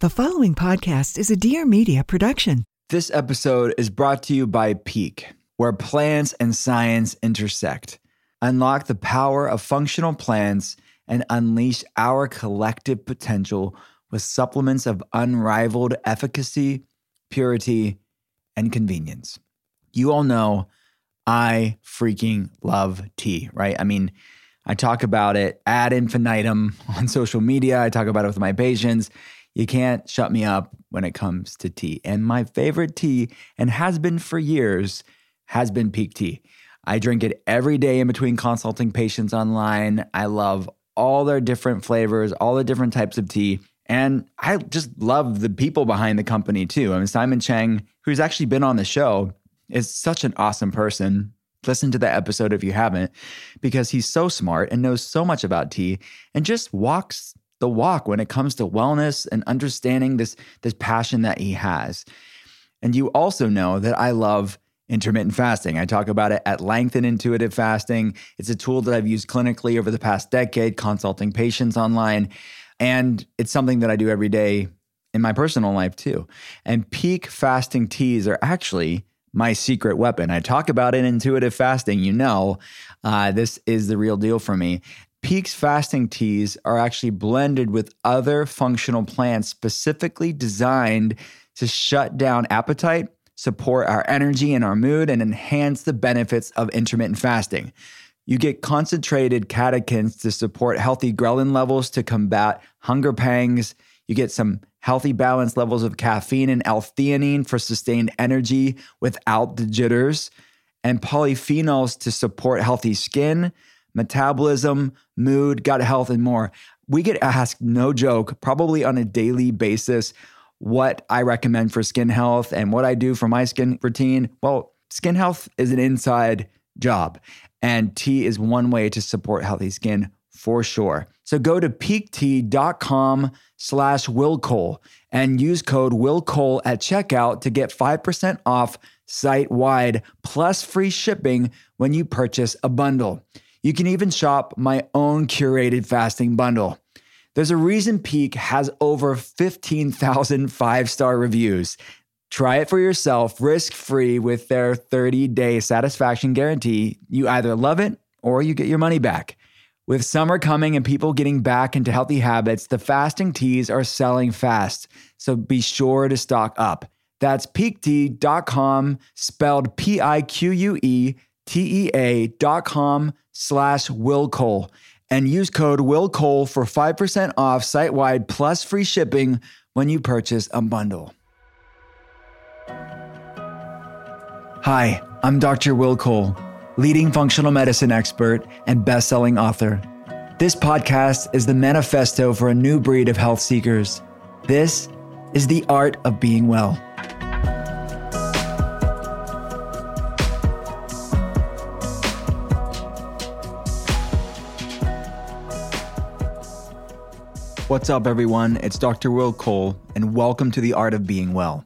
The following podcast is a Dear Media production. This episode is brought to you by Pique, where plants and science intersect. Unlock the power of functional plants and unleash our collective potential with supplements of unrivaled efficacy, purity, and convenience. You all know I freaking love tea, right? I mean, I talk about it ad infinitum on social media. I talk about it with my patients. You can't shut me up when it comes to tea. And my favorite tea, and has been for years, has been Pique tea. I drink it every day in between consulting patients online. I love all their different flavors, all the different types of tea. And I just love the people behind the company too. I mean, Simon Chang, who's actually been on the show, is such an awesome person. Listen to that episode if you haven't, because he's so smart and knows so much about tea and just walks the walk when it comes to wellness and understanding this passion that he has. And you also know that I love intermittent fasting. I talk about it at length in Intuitive Fasting. It's a tool that I've used clinically over the past decade, consulting patients online. And it's something that I do every day in my personal life too. And Pique fasting teas are actually my secret weapon. I talk about it in Intuitive Fasting. You know, this is the real deal for me. Pique's fasting teas are actually blended with other functional plants specifically designed to shut down appetite, support our energy and our mood, and enhance the benefits of intermittent fasting. You get concentrated catechins to support healthy ghrelin levels to combat hunger pangs. You get some healthy balanced levels of caffeine and L-theanine for sustained energy without the jitters, and polyphenols to support healthy skin, metabolism, mood, gut health, and more. We get asked, no joke, probably on a daily basis, what I recommend for skin health and what I do for my skin routine. Well, skin health is an inside job, and tea is one way to support healthy skin for sure. So go to piquetea.com/Will Cole and use code Will Cole at checkout to get 5% off site-wide plus free shipping when you purchase a bundle. You can even shop my own curated fasting bundle. There's a reason Pique has over 15,000 five-star reviews. Try it for yourself risk-free with their 30-day satisfaction guarantee. You either love it or you get your money back. With summer coming and people getting back into healthy habits, the fasting teas are selling fast, so be sure to stock up. That's piquetea.com, spelled PIQUETA.com/Will Cole and use code Will Cole for 5% off site-wide plus free shipping when you purchase a bundle. Hi, I'm Dr. Will Cole, leading functional medicine expert and best-selling author. This podcast is the manifesto for a new breed of health seekers. This is The Art of Being Well. What's up, everyone? It's Dr. Will Cole, and welcome to The Art of Being Well.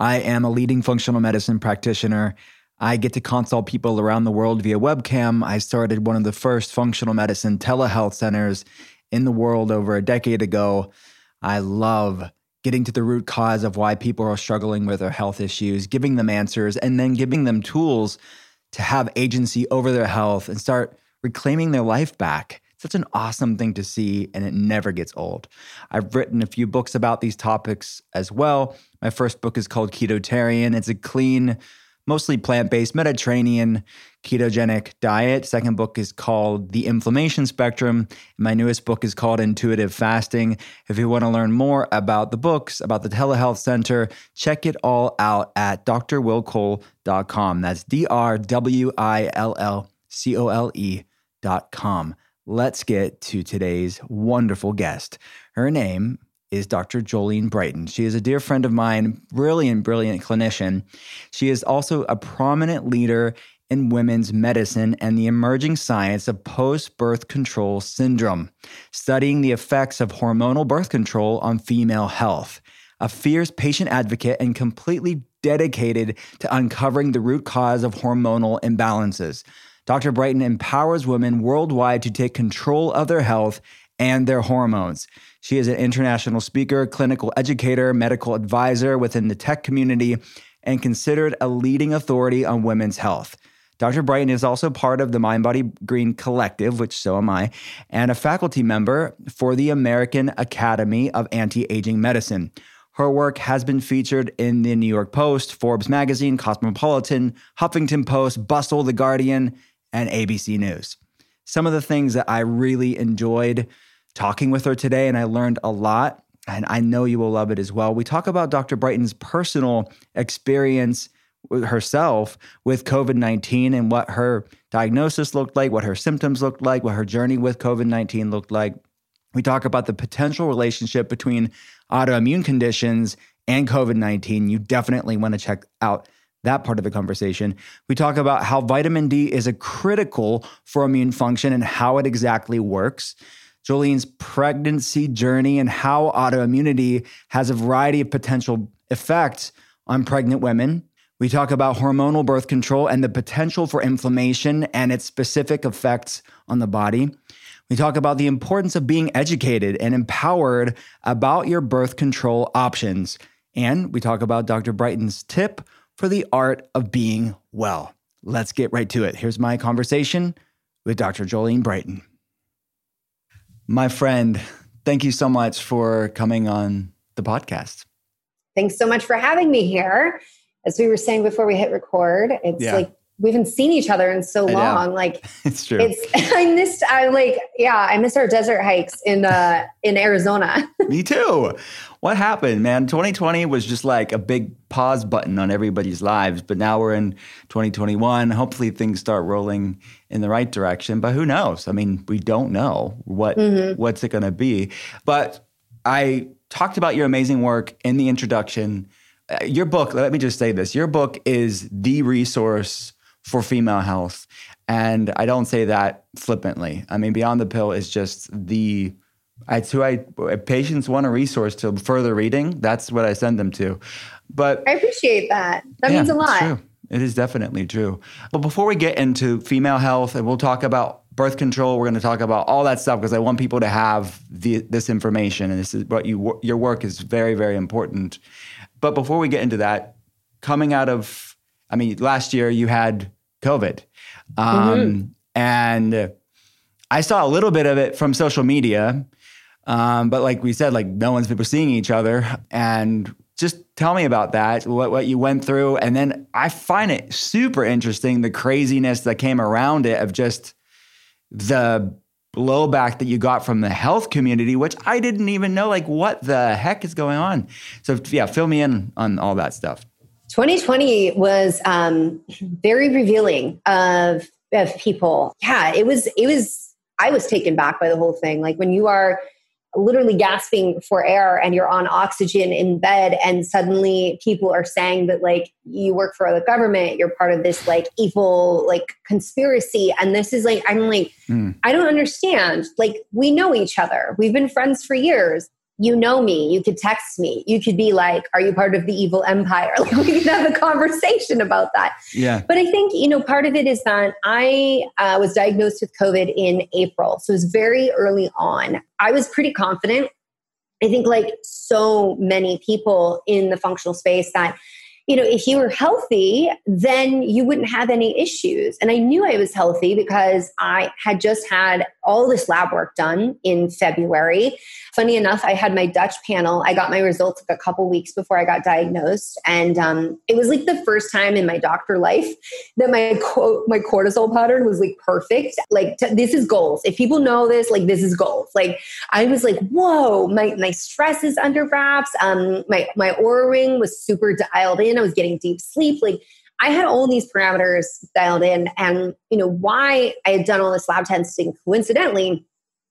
I am a leading functional medicine practitioner. I get to consult people around the world via webcam. I started one of the first functional medicine telehealth centers in the world over a decade ago. I love getting to the root cause of why people are struggling with their health issues, giving them answers, and then giving them tools to have agency over their health and start reclaiming their life back. Such an awesome thing to see, and it never gets old. I've written a few books about these topics as well. My first book is called Ketotarian. It's a clean, mostly plant-based, Mediterranean ketogenic diet. Second book is called The Inflammation Spectrum. My newest book is called Intuitive Fasting. If you want to learn more about the books, about the telehealth center, check it all out at drwillcole.com. That's drwillcole.com. Let's get to today's wonderful guest. Her name is Dr. Jolene Brighten. She is a dear friend of mine, brilliant, brilliant clinician. She is also a prominent leader in women's medicine and the emerging science of post-birth control syndrome, studying the effects of hormonal birth control on female health. A fierce patient advocate and completely dedicated to uncovering the root cause of hormonal imbalances, Dr. Brighten empowers women worldwide to take control of their health and their hormones. She is an international speaker, clinical educator, medical advisor within the tech community, and considered a leading authority on women's health. Dr. Brighten is also part of the Mind Body Green Collective, which so am I, and a faculty member for the American Academy of Anti-Aging Medicine. Her work has been featured in the New York Post, Forbes Magazine, Cosmopolitan, Huffington Post, Bustle, The Guardian, and ABC News. Some of the things that I really enjoyed talking with her today, and I learned a lot, and I know you will love it as well. We talk about Dr. Brighten's personal experience herself with COVID-19 and what her diagnosis looked like, what her symptoms looked like, what her journey with COVID-19 looked like. We talk about the potential relationship between autoimmune conditions and COVID-19. You definitely want to check out that part of the conversation. We talk about how vitamin D is a critical for immune function and how it exactly works, Jolene's pregnancy journey and how autoimmunity has a variety of potential effects on pregnant women. We talk about hormonal birth control and the potential for inflammation and its specific effects on the body. We talk about the importance of being educated and empowered about your birth control options. And we talk about Dr. Brighten's tip for the art of being well. Let's get right to it. Here's my conversation with Dr. Jolene Brighten. My friend, thank you so much for coming on the podcast. Thanks so much for having me here. As we were saying before we hit record, it's like we haven't seen each other in so long. Like it's true. I miss our desert hikes in Arizona. Me too. What happened, man? 2020 was just like a big pause button on everybody's lives, but now we're in 2021. Hopefully things start rolling in the right direction, but who knows? I mean, we don't know what's it going to be. But I talked about your amazing work in the introduction. Your book, let me just say this, your book is the resource for female health. And I don't say that flippantly. I mean, Beyond the Pill is just if patients want a resource to further reading, that's what I send them to. But I appreciate that. That means a lot. It's true. It is definitely true. But before we get into female health, and we'll talk about birth control, we're going to talk about all that stuff because I want people to have this information. And this is what your work is very, very important. But before we get into that, last year you had COVID. And I saw a little bit of it from social media. But like we said, like no one's been seeing each other. And just tell me about that, what you went through. And then I find it super interesting, the craziness that came around it of just the blowback that you got from the health community, which I didn't even know, like, what the heck is going on? So fill me in on all that stuff. 2020 was very revealing of people. Yeah, it was, I was taken back by the whole thing. Like when you are literally gasping for air and you're on oxygen in bed and suddenly people are saying that like you work for the government, you're part of this like evil like conspiracy. And this is like, I'm like, I don't understand. Like we know each other. We've been friends for years. You know me, you could text me. You could be like, are you part of the evil empire? Like we could have a conversation about that. Yeah. But I think, part of it is that I was diagnosed with COVID in April. So it was very early on. I was pretty confident. I think like so many people in the functional space that, if you were healthy, then you wouldn't have any issues. And I knew I was healthy because I had just had all this lab work done in February. Funny enough, I had my Dutch panel. I got my results like a couple weeks before I got diagnosed. And it was like the first time in my doctor life that my cortisol pattern was like perfect. Like this is goals. If people know this, like this is goals. Like I was like, whoa, my stress is under wraps. My aura ring was super dialed in. I was getting deep sleep. Like I had all these parameters dialed in, and you know why I had done all this lab testing coincidentally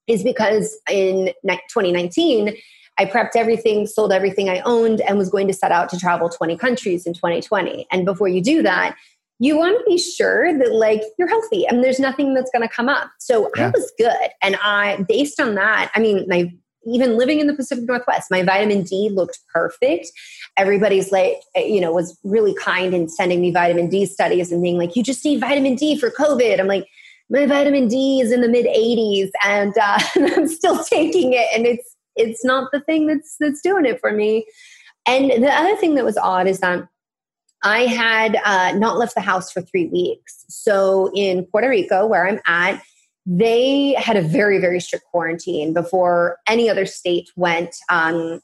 is because in 2019, I prepped everything, sold everything I owned, and was going to set out to travel 20 countries in 2020. And before you do that, you want to be sure that like you're healthy and there's nothing that's going to come up. So yeah. I was good. And based on that, I mean, even living in the Pacific Northwest, my vitamin D looked perfect. Everybody's like, you know, was really kind in sending me vitamin D studies and being like, you just need vitamin D for COVID. I'm like, my vitamin D is in the mid 80s and I'm still taking it. And it's not the thing that's doing it for me. And the other thing that was odd is that I had not left the house for 3 weeks. So in Puerto Rico, where I'm at, they had a very, very strict quarantine before any other state went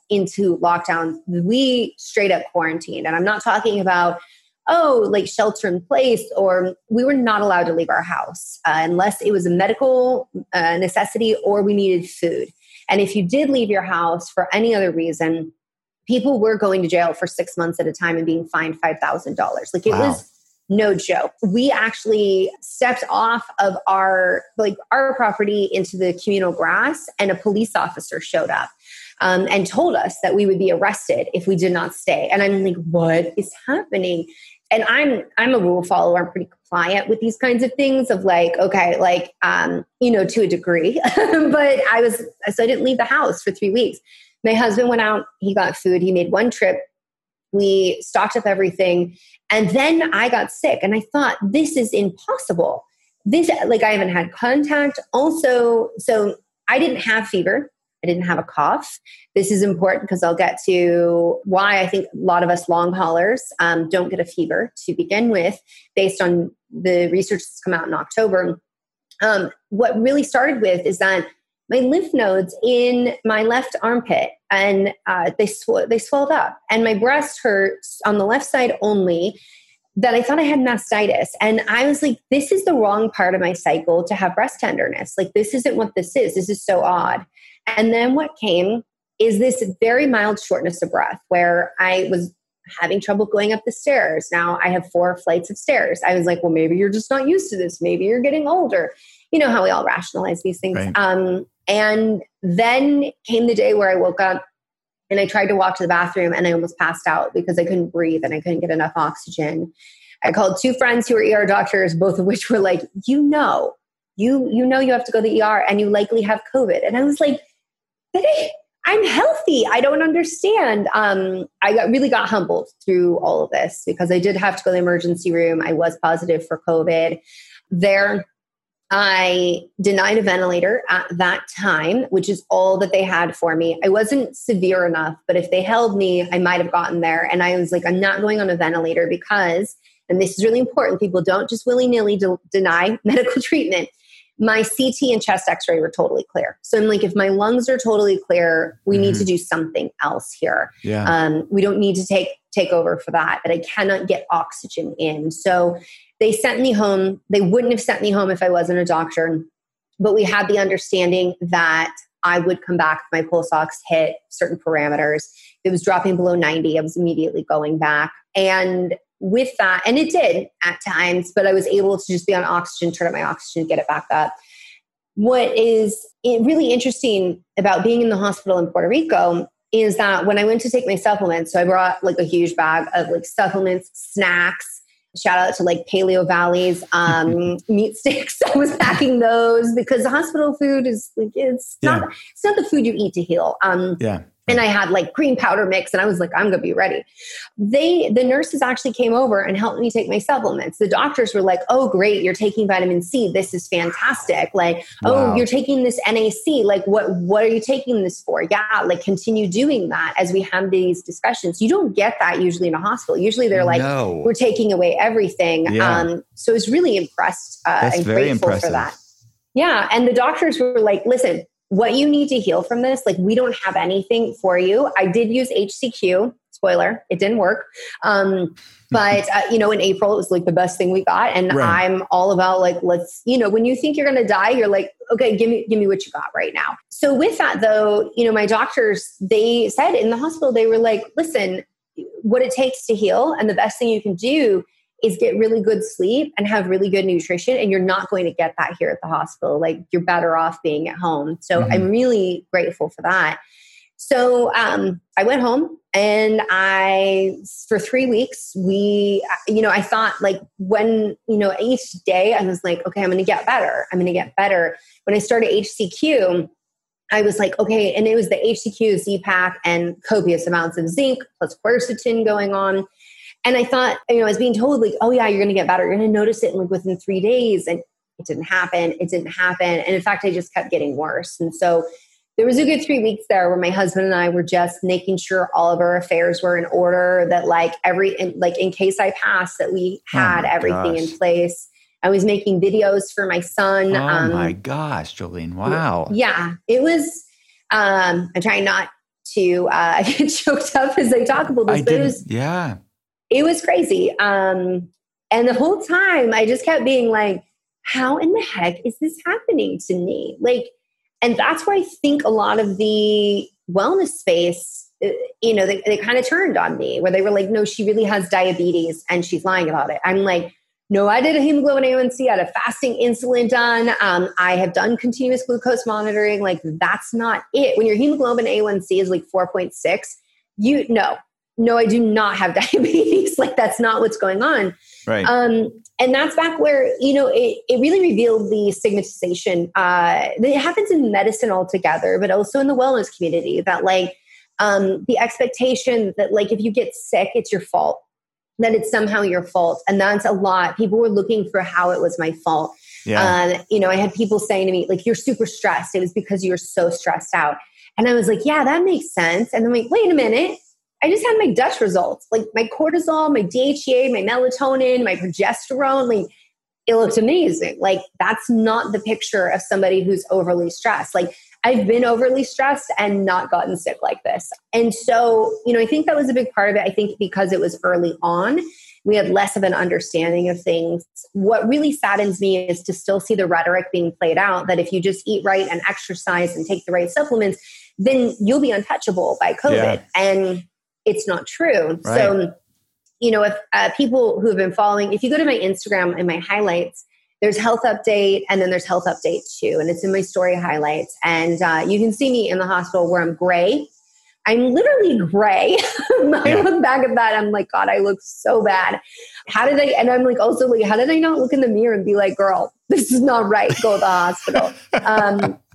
into lockdown. We straight up quarantined. And I'm not talking about, like shelter in place, or we were not allowed to leave our house unless it was a medical necessity or we needed food. And if you did leave your house for any other reason, people were going to jail for 6 months at a time and being fined $5,000. Like it was no joke. We actually stepped off of our property into the communal grass, and a police officer showed up and told us that we would be arrested if we did not stay. And I'm like, what is happening? And I'm a rule follower. I'm pretty compliant with these kinds of things of like, okay, like, you know, to a degree, but so I didn't leave the house for 3 weeks. My husband went out, he got food. He made one trip. We stocked up everything. And then I got sick and I thought, this is impossible. I haven't had contact. Also, so I didn't have fever. I didn't have a cough. This is important because I'll get to why I think a lot of us long haulers don't get a fever to begin with, based on the research that's come out in October. What really started with is that my lymph nodes in my left armpit, and they swelled up, and my breast hurt on the left side only, that I thought I had mastitis. And I was like, this is the wrong part of my cycle to have breast tenderness. Like, this isn't what this is. This is so odd. And then what came is this very mild shortness of breath where I was having trouble going up the stairs. Now I have 4 flights of stairs. I was like, well, maybe you're just not used to this. Maybe you're getting older. You know how we all rationalize these things. Right. And then came the day where I woke up and I tried to walk to the bathroom and I almost passed out because I couldn't breathe and I couldn't get enough oxygen. I called 2 friends who were ER doctors, both of which were like, you know, you have to go to the ER and you likely have COVID. And I was like, I'm healthy. I don't understand. I really got humbled through all of this because I did have to go to the emergency room. I was positive for COVID there. I denied a ventilator at that time, which is all that they had for me. I wasn't severe enough, but if they held me, I might have gotten there. And I was like, I'm not going on a ventilator because, and this is really important, people don't just willy-nilly deny medical treatment. My CT and chest x-ray were totally clear. So I'm like, if my lungs are totally clear, we need to do something else here. Yeah. We don't need to take over for that, but I cannot get oxygen in. So they sent me home. They wouldn't have sent me home if I wasn't a doctor, but we had the understanding that I would come back if my pulse ox hit certain parameters. If it was dropping below 90, I was immediately going back. And with that, and it did at times, but I was able to just be on oxygen, turn up my oxygen, get it back up. What is really interesting about being in the hospital in Puerto Rico is that when I went to take my supplements, so I brought like a huge bag of like supplements, snacks, shout out to like Paleo Valley's meat sticks. I was packing those because the hospital food is like, it's not the food you eat to heal. And I had like green powder mix and I was like, I'm going to be ready. The nurses actually came over and helped me take my supplements. The doctors were like, oh, great. You're taking vitamin C. This is fantastic. Like, wow. Oh, you're taking this NAC. Like, what are you taking this for? Yeah. Like, continue doing that as we have these discussions. You don't get that usually in a hospital. Usually they're like, no, we're taking away everything. Yeah. So I was really impressed and grateful for that. Yeah. And the doctors were like, listen, what you need to heal from this, like, we don't have anything for you. I did use HCQ. Spoiler, it didn't work. But, in April, it was like the best thing we got. And right. I'm all about like, let's, when you think you're going to die, you're like, okay, give me what you got right now. So with that though, my doctors, they said in the hospital, they were like, listen, what it takes to heal and the best thing you can do is get really good sleep and have really good nutrition. And you're not going to get that here at the hospital. Like, you're better off being at home. So mm-hmm. I'm really grateful for that. So I went home and for 3 weeks, I thought like each day I was like, okay, I'm going to get better. When I started HCQ, I was like, okay. And it was the HCQ, Z-Pack, and copious amounts of zinc plus quercetin going on. And I thought, I was being told like, oh yeah, you're going to get better. You're going to notice it like within 3 days. And it didn't happen. And in fact, I just kept getting worse. And so there was a good 3 weeks there where my husband and I were just making sure all of our affairs were in order, that like in case I passed, that we had everything in place. I was making videos for my son. Oh my gosh, Jolene. Wow. Yeah. It was, I'm trying not to get choked up as I talk about this. It was crazy. And the whole time I just kept being like, how in the heck is this happening to me? Like, and that's where I think a lot of the wellness space, they kind of turned on me, where they were like, no, she really has diabetes and she's lying about it. I'm like, no, I did a hemoglobin A1C, I had a fasting insulin done. I have done continuous glucose monitoring. Like, that's not it. When your hemoglobin A1C is like 4.6, I do not have diabetes. Like, that's not what's going on. Right. And that's back where, it really revealed the stigmatization that happens in medicine altogether, but also in the wellness community, that like the expectation that like, if you get sick, it's your fault, that it's somehow your fault. And that's a lot. People were looking for how it was my fault. Yeah. I had people saying to me, like, you're super stressed. It was because you were so stressed out. And I was like, yeah, that makes sense. And I'm like, wait a minute. I just had my Dutch results, like my cortisol, my DHEA, my melatonin, my progesterone, like it looked amazing. Like, that's not the picture of somebody who's overly stressed. Like, I've been overly stressed and not gotten sick like this. And so, I think that was a big part of it. I think because it was early on, we had less of an understanding of things. What really saddens me is to still see the rhetoric being played out that if you just eat right and exercise and take the right supplements, then you'll be untouchable by COVID. Yeah. And it's not true. Right. So, if people who have been following, if you go to my Instagram and my highlights, there's health update and then there's health update too. And it's in my story highlights. And you can see me in the hospital where I'm gray. I'm literally gray. I look back at that. I'm like, God, I look so bad. And I'm like, also like, how did I not look in the mirror and be like, girl, this is not right. Go to the hospital.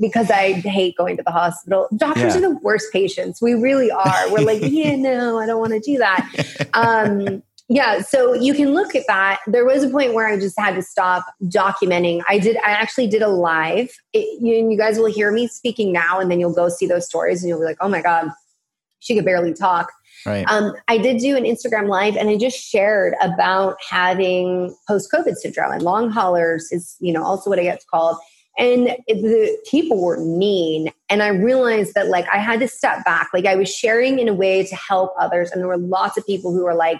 Because I hate going to the hospital. Doctors are the worst patients. We really are. We're like, yeah, no, I don't want to do that. So you can look at that. There was a point where I just had to stop documenting. I actually did a live. You guys will hear me speaking now, and then you'll go see those stories and you'll be like, oh my God, she could barely talk. Right. I did do an Instagram live and I just shared about having post-COVID syndrome, and long haulers is, also what it gets called. And the people were mean. And I realized that like, I had to step back. Like, I was sharing in a way to help others. And there were lots of people who were like,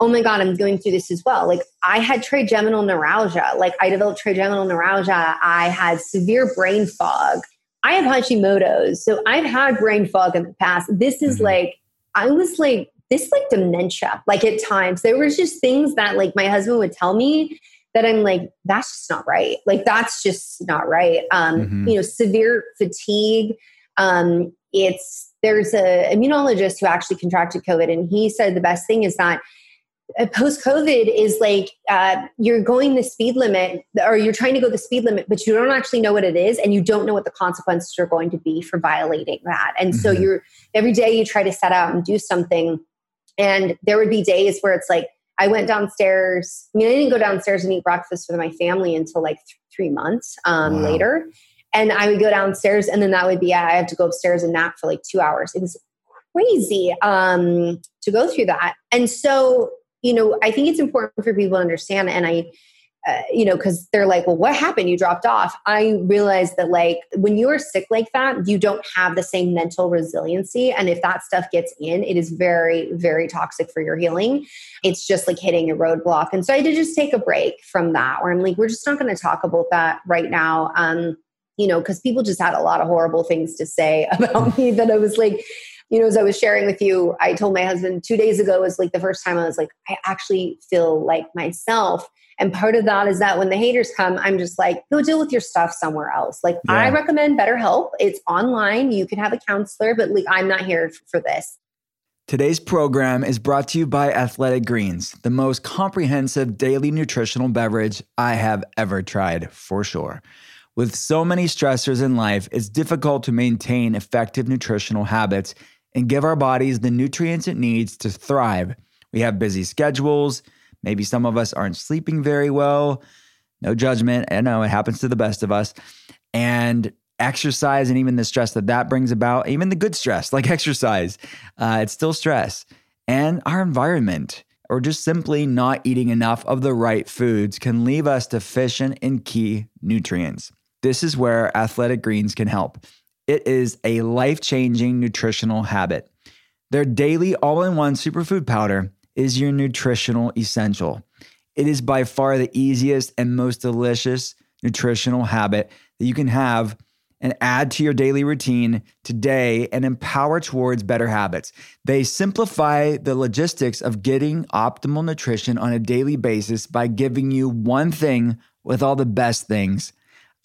oh my God, I'm going through this as well. Like, I had trigeminal neuralgia. Like, I developed trigeminal neuralgia. I had severe brain fog. I have Hashimoto's. So I've had brain fog in the past. This is mm-hmm. like, I was like, this like dementia, like at times there was just things that like my husband would tell me that I'm like, that's just not right. Like, that's just not right. Mm-hmm. Severe fatigue. There's an immunologist who actually contracted COVID, and he said the best thing is that post-COVID is like, you're going the speed limit, or you're trying to go the speed limit, but you don't actually know what it is. And you don't know what the consequences are going to be for violating that. And mm-hmm. so every day you try to set out and do something. And there would be days where it's like, I went downstairs. I didn't go downstairs and eat breakfast with my family until like 3 months later. And I would go downstairs, and then that would be, I have to go upstairs and nap for like 2 hours. It was crazy to go through that. And so, I think it's important for people to understand. And I because they're like, well, what happened? You dropped off. I realized that like when you are sick like that, you don't have the same mental resiliency. And if that stuff gets in, it is very, very toxic for your healing. It's just like hitting a roadblock. And so I did just take a break from that where I'm like, we're just not going to talk about that right now. Because people just had a lot of horrible things to say about me that I was like, as I was sharing with you, I told my husband 2 days ago was like the first time I was like, I actually feel like myself. And part of that is that when the haters come, I'm just like, go deal with your stuff somewhere else. Like yeah. I recommend BetterHelp. It's online. You can have a counselor, but like, I'm not here for this. Today's program is brought to you by Athletic Greens, the most comprehensive daily nutritional beverage I have ever tried, for sure. With so many stressors in life, it's difficult to maintain effective nutritional habits and give our bodies the nutrients it needs to thrive. We have busy schedules. Maybe some of us aren't sleeping very well. No judgment. I know it happens to the best of us. And exercise and even the stress that brings about, even the good stress, like exercise, it's still stress. And our environment, or just simply not eating enough of the right foods, can leave us deficient in key nutrients. This is where Athletic Greens can help. It is a life-changing nutritional habit. Their daily all-in-one superfood powder is your nutritional essential. It is by far the easiest and most delicious nutritional habit that you can have and add to your daily routine today and empower towards better habits. They simplify the logistics of getting optimal nutrition on a daily basis by giving you one thing with all the best things.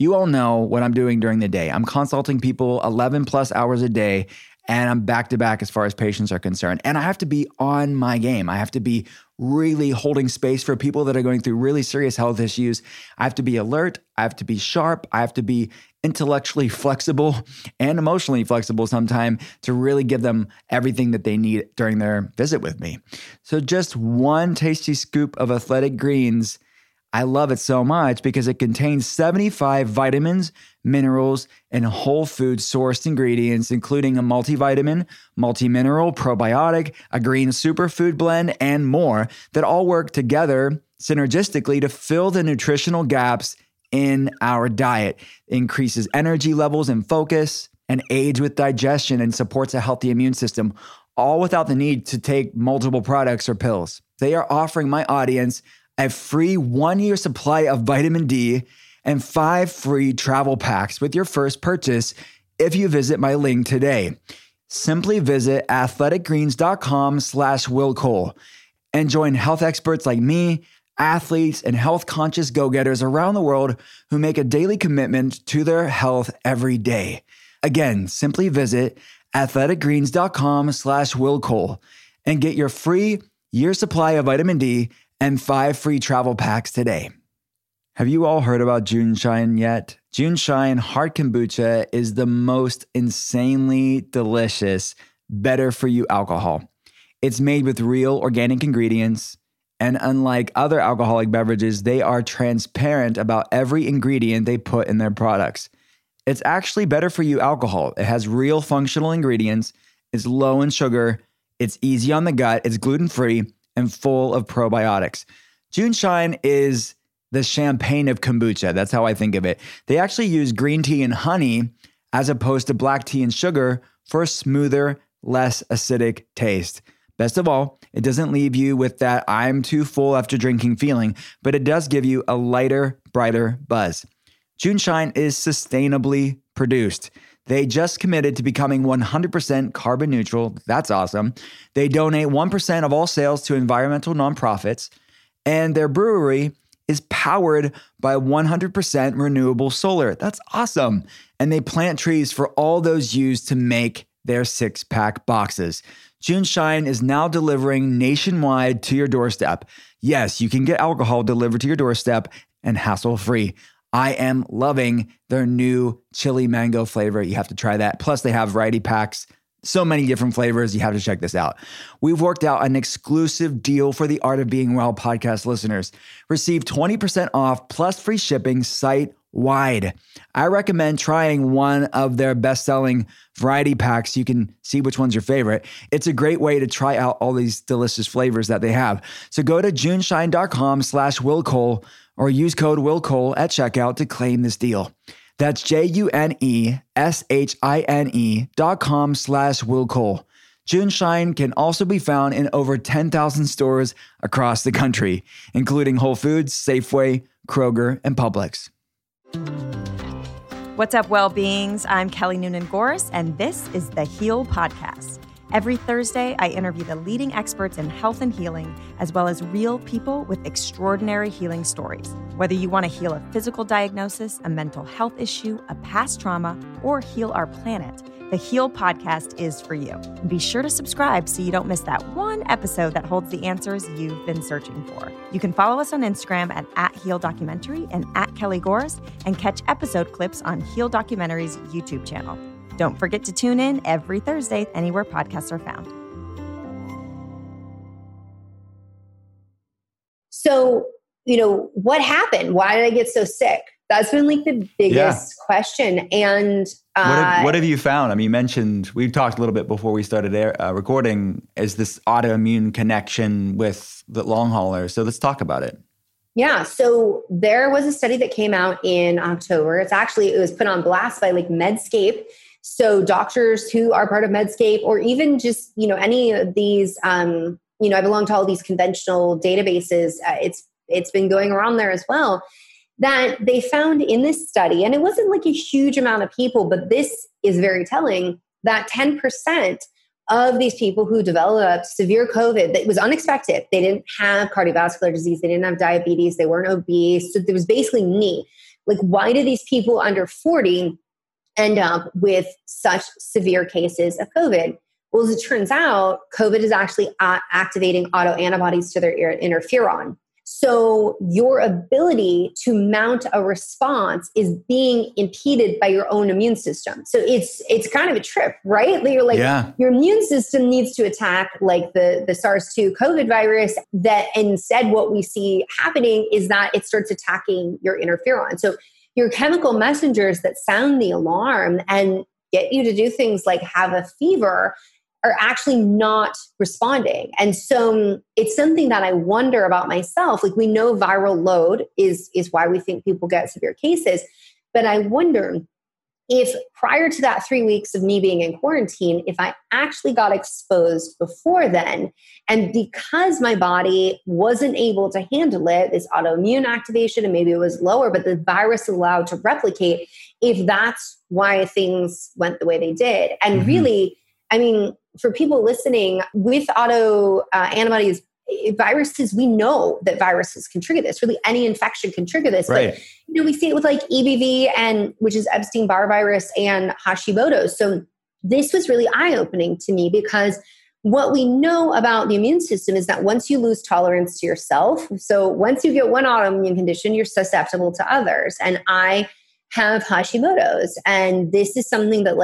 You all know what I'm doing during the day. I'm consulting people 11 plus hours a day, and I'm back to back as far as patients are concerned. And I have to be on my game. I have to be really holding space for people that are going through really serious health issues. I have to be alert. I have to be sharp. I have to be intellectually flexible and emotionally flexible sometime to really give them everything that they need during their visit with me. So just one tasty scoop of Athletic Greens. I love it so much because it contains 75 vitamins, minerals, and whole food sourced ingredients, including a multivitamin, multimineral, probiotic, a green superfood blend, and more that all work together synergistically to fill the nutritional gaps in our diet. It increases energy levels and focus and aids with digestion and supports a healthy immune system, all without the need to take multiple products or pills. They are offering my audience a free 1-year supply of vitamin D and 5 free travel packs with your first purchase if you visit my link today. Simply visit athleticgreens.com/Will Cole and join health experts like me, athletes, and health-conscious go-getters around the world who make a daily commitment to their health every day. Again, simply visit athleticgreens.com/Will Cole and get your free 1-year supply of vitamin D and 5 free travel packs today. Have you all heard about Juneshine yet? Juneshine Hard Kombucha is the most insanely delicious, better for you alcohol. It's made with real organic ingredients, and unlike other alcoholic beverages, they are transparent about every ingredient they put in their products. It's actually better for you alcohol. It has real functional ingredients, it's low in sugar, it's easy on the gut, it's gluten-free, and full of probiotics. Juneshine is the champagne of kombucha. That's how I think of it. They actually use green tea and honey as opposed to black tea and sugar for a smoother, less acidic taste. Best of all, it doesn't leave you with that I'm too full after drinking feeling, but it does give you a lighter, brighter buzz. Juneshine is sustainably produced. They just committed to becoming 100% carbon neutral. That's awesome. They donate 1% of all sales to environmental nonprofits, and their brewery is powered by 100% renewable solar. That's awesome. And they plant trees for all those used to make their 6-pack boxes. Juneshine is now delivering nationwide to your doorstep. Yes, you can get alcohol delivered to your doorstep and hassle-free. I am loving their new chili mango flavor. You have to try that. Plus, they have variety packs, so many different flavors. You have to check this out. We've worked out an exclusive deal for the Art of Being Well podcast listeners. Receive 20% off plus free shipping site-wide. I recommend trying one of their best-selling variety packs. You can see which one's your favorite. It's a great way to try out all these delicious flavors that they have. So go to juneshine.com/Will Cole or use code WillCole at checkout to claim this deal. That's JUNESHINE.com/WillCole. Juneshine can also be found in over 10,000 stores across the country, including Whole Foods, Safeway, Kroger, and Publix. What's up, well-beings? I'm Kelly Noonan-Goris, and this is the Heal Podcast. Every Thursday, I interview the leading experts in health and healing, as well as real people with extraordinary healing stories. Whether you want to heal a physical diagnosis, a mental health issue, a past trauma, or heal our planet, the Heal Podcast is for you. And be sure to subscribe so you don't miss that one episode that holds the answers you've been searching for. You can follow us on Instagram at @HealDocumentary and @KellyGores, and catch episode clips on Heal Documentary's YouTube channel. Don't forget to tune in every Thursday anywhere podcasts are found. So, what happened? Why did I get so sick? That's been like the biggest question. And what have you found? I mean, you mentioned, we've talked a little bit before we started recording, is this autoimmune connection with the long hauler. So let's talk about it. Yeah. So there was a study that came out in October. It was put on blast by like Medscape. So doctors who are part of Medscape, or even just, any of these, I belong to all these conventional databases. It's been going around there as well, that they found in this study, and it wasn't like a huge amount of people, but this is very telling, that 10% of these people who developed severe COVID, that was unexpected. They didn't have cardiovascular disease. They didn't have diabetes. They weren't obese. So there was basically me. Like, why do these people under 40 end up with such severe cases of COVID? Well, as it turns out, COVID is actually activating autoantibodies to their interferon. So your ability to mount a response is being impeded by your own immune system. So it's kind of a trip, right? You're like, your immune system needs to attack like the SARS-2 COVID virus, that instead what we see happening is that it starts attacking your interferon. So your chemical messengers that sound the alarm and get you to do things like have a fever are actually not responding. And so it's something that I wonder about myself. Like, we know viral load is why we think people get severe cases. But I wonder if prior to that 3 weeks of me being in quarantine, if I actually got exposed before then, and because my body wasn't able to handle it, this autoimmune activation, and maybe it was lower, but the virus allowed to replicate, if that's why things went the way they did. And really, I mean, for people listening, with auto antibodies, viruses, we know that viruses can trigger this. Really, any infection can trigger this. Right. But we see it with like EBV, and which is Epstein-Barr virus, and Hashimoto's. So this was really eye-opening to me, because what we know about the immune system is that once you lose tolerance to yourself, so once you get one autoimmune condition, you're susceptible to others. And I have Hashimoto's, and this is something that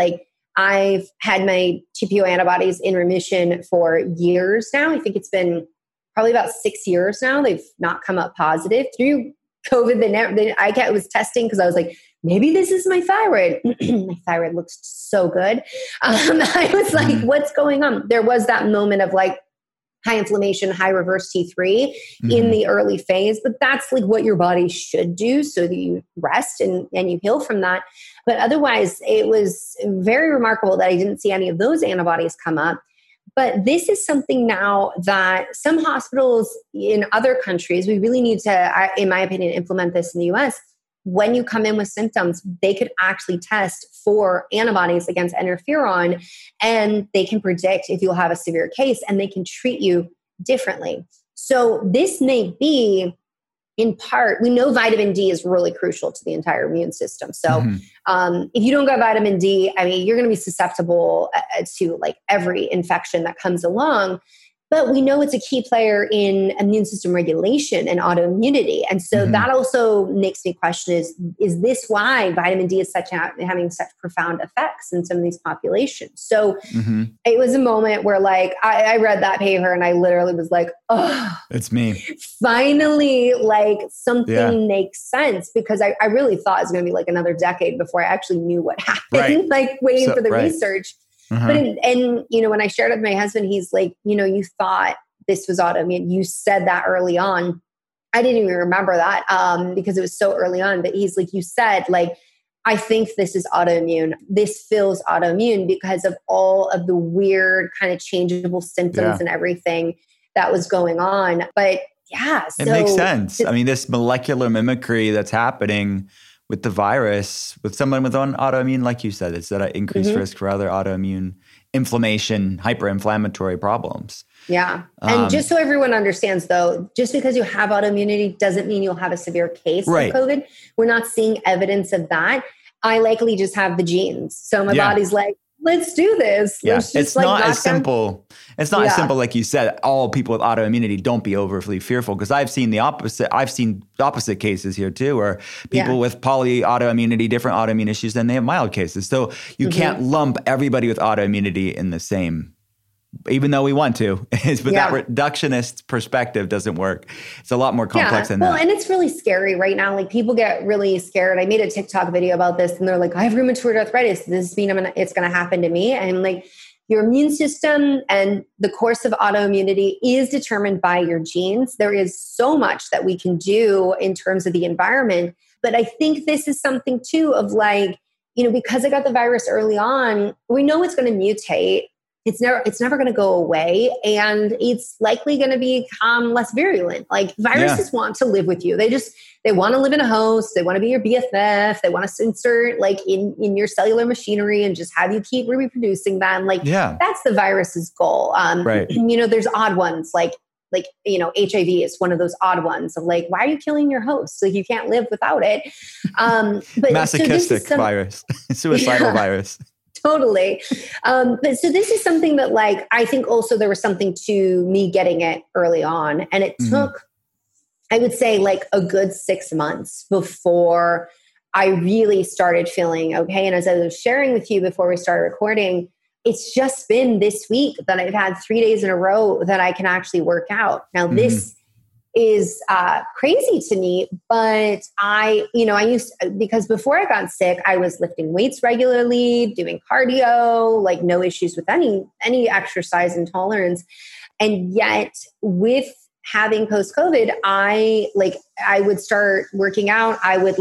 I've had my TPO antibodies in remission for years now. I think it's been probably about 6 years now. They've not come up positive. Through COVID, I was testing because I was like, maybe this is my thyroid. My thyroid looks so good. I was like, what's going on? There was that moment of high inflammation, high reverse T3 in the early phase, but that's what your body should do so that you rest and you heal from that. But otherwise, it was very remarkable that I didn't see any of those antibodies come up. But this is something now that some hospitals in other countries, we really need to, in my opinion, implement this in the US. When you come in with symptoms, they could actually test for antibodies against interferon, and they can predict if you'll have a severe case, and they can treat you differently. So this may be, in part, we know vitamin D is really crucial to the entire immune system. So if you don't get vitamin D, you're going to be susceptible to every infection that comes along. But we know it's a key player in immune system regulation and autoimmunity. And so that also makes me question, is this why vitamin D is having such profound effects in some of these populations? So it was a moment where I read that paper and I literally was like, oh, it's me. Finally, something makes sense, because I really thought it was going to be another decade before I actually knew what happened, right. For the research. But when I shared it with my husband, he's you thought this was autoimmune. You said that early on. I didn't even remember that because it was so early on. But he's like, you said, like, I think this is autoimmune. This feels autoimmune because of all of the weird kind of changeable symptoms and everything that was going on. But yeah, so it makes sense. I mean, this molecular mimicry that's happening with the virus, with someone with an autoimmune, like you said, it's at an increased risk for other autoimmune inflammation, hyperinflammatory problems. Yeah. And just so everyone understands though, just because you have autoimmunity doesn't mean you'll have a severe case of COVID. We're not seeing evidence of that. I likely just have the genes. So my body's like, let's do this. Yeah. Let's just it's not as simple. It's not as simple. Like you said, all people with autoimmunity, don't be overly fearful, because I've seen the opposite. I've seen opposite cases here too, where people with polyautoimmunity, different autoimmune issues, then they have mild cases. So you can't lump everybody with autoimmunity in the same, even though we want to. But that reductionist perspective doesn't work. It's a lot more complex than that. Well, and it's really scary right now. Like, people get really scared. I made a TikTok video about this and they're like, I have rheumatoid arthritis. Does this mean it's going to happen to me? And like, your immune system and the course of autoimmunity is determined by your genes. There is so much that we can do in terms of the environment. But I think this is something too of like, you know, because I got the virus early on, we know it's going to mutate. It's never going to go away, and it's likely going to become less virulent. Like, viruses want to live with you. They want to live in a host. They want to be your BFF. They want to insert like in your cellular machinery and just have you keep reproducing them. Like, that's the virus's goal. You know, there's odd ones like, you know, HIV is one of those odd ones of like, why are you killing your host? Like, you can't live without it. But masochistic virus, suicidal virus. Totally. But so this is something that, like, I think also there was something to me getting it early on. And it took, I would say, like a good 6 months before I really started feeling okay. And as I was sharing with you before we started recording, it's just been this week that I've had 3 days in a row that I can actually work out. Now, this is crazy to me, but because before I got sick, I was lifting weights regularly, doing cardio, like no issues with any exercise intolerance. And yet with having post-COVID, I would start working out. I would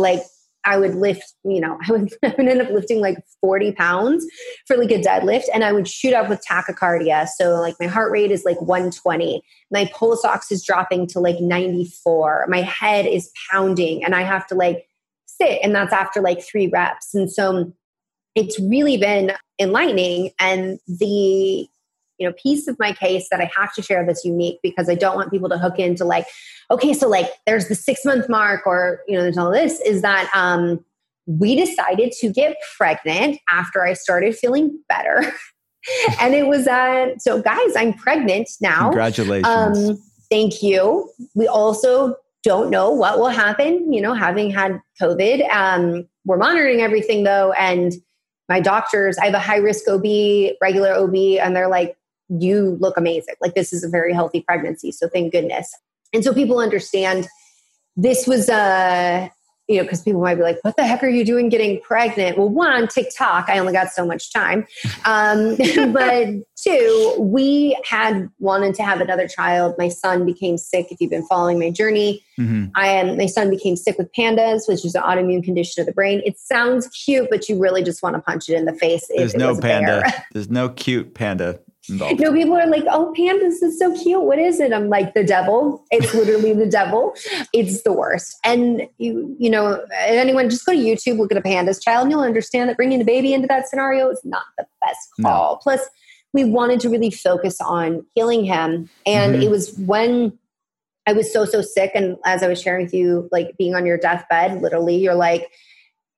end up lifting like 40 pounds for like a deadlift, and I would shoot up with tachycardia. So like my heart rate is like 120. My pulse ox is dropping to like 94. My head is pounding and I have to like sit, and that's after like 3 reps. And so it's really been enlightening. And the, you know, piece of my case that I have to share that's unique, because I don't want people to hook into like, okay, so like there's the 6 month mark, or, you know, there's all this, is that we decided to get pregnant after I started feeling better. And it was, so guys, I'm pregnant now. Congratulations. Thank you. We also don't know what will happen, you know, having had COVID. We're monitoring everything though. And my doctors, I have a high risk OB, regular OB, and they're like, you look amazing. Like, this is a very healthy pregnancy. So thank goodness. And so people understand this was, you know, because people might be like, what the heck are you doing getting pregnant? Well, one, TikTok, I only got so much time. But two, we had wanted to have another child. My son became sick. If you've been following my journey, my son became sick with PANDAS, which is an autoimmune condition of the brain. It sounds cute, but you really just want to punch it in the face. There's no panda. There's no cute panda. Involved. No, people are like, oh, pandas is so cute. What is it? I'm like, the devil. It's literally the devil. It's the worst. And you know, anyone just go to YouTube, look at a panda's child, and you'll understand that bringing a baby into that scenario is not the best call. No. Plus, we wanted to really focus on healing him. And it was when I was so sick. And as I was sharing with you, like being on your deathbed, literally, you're like,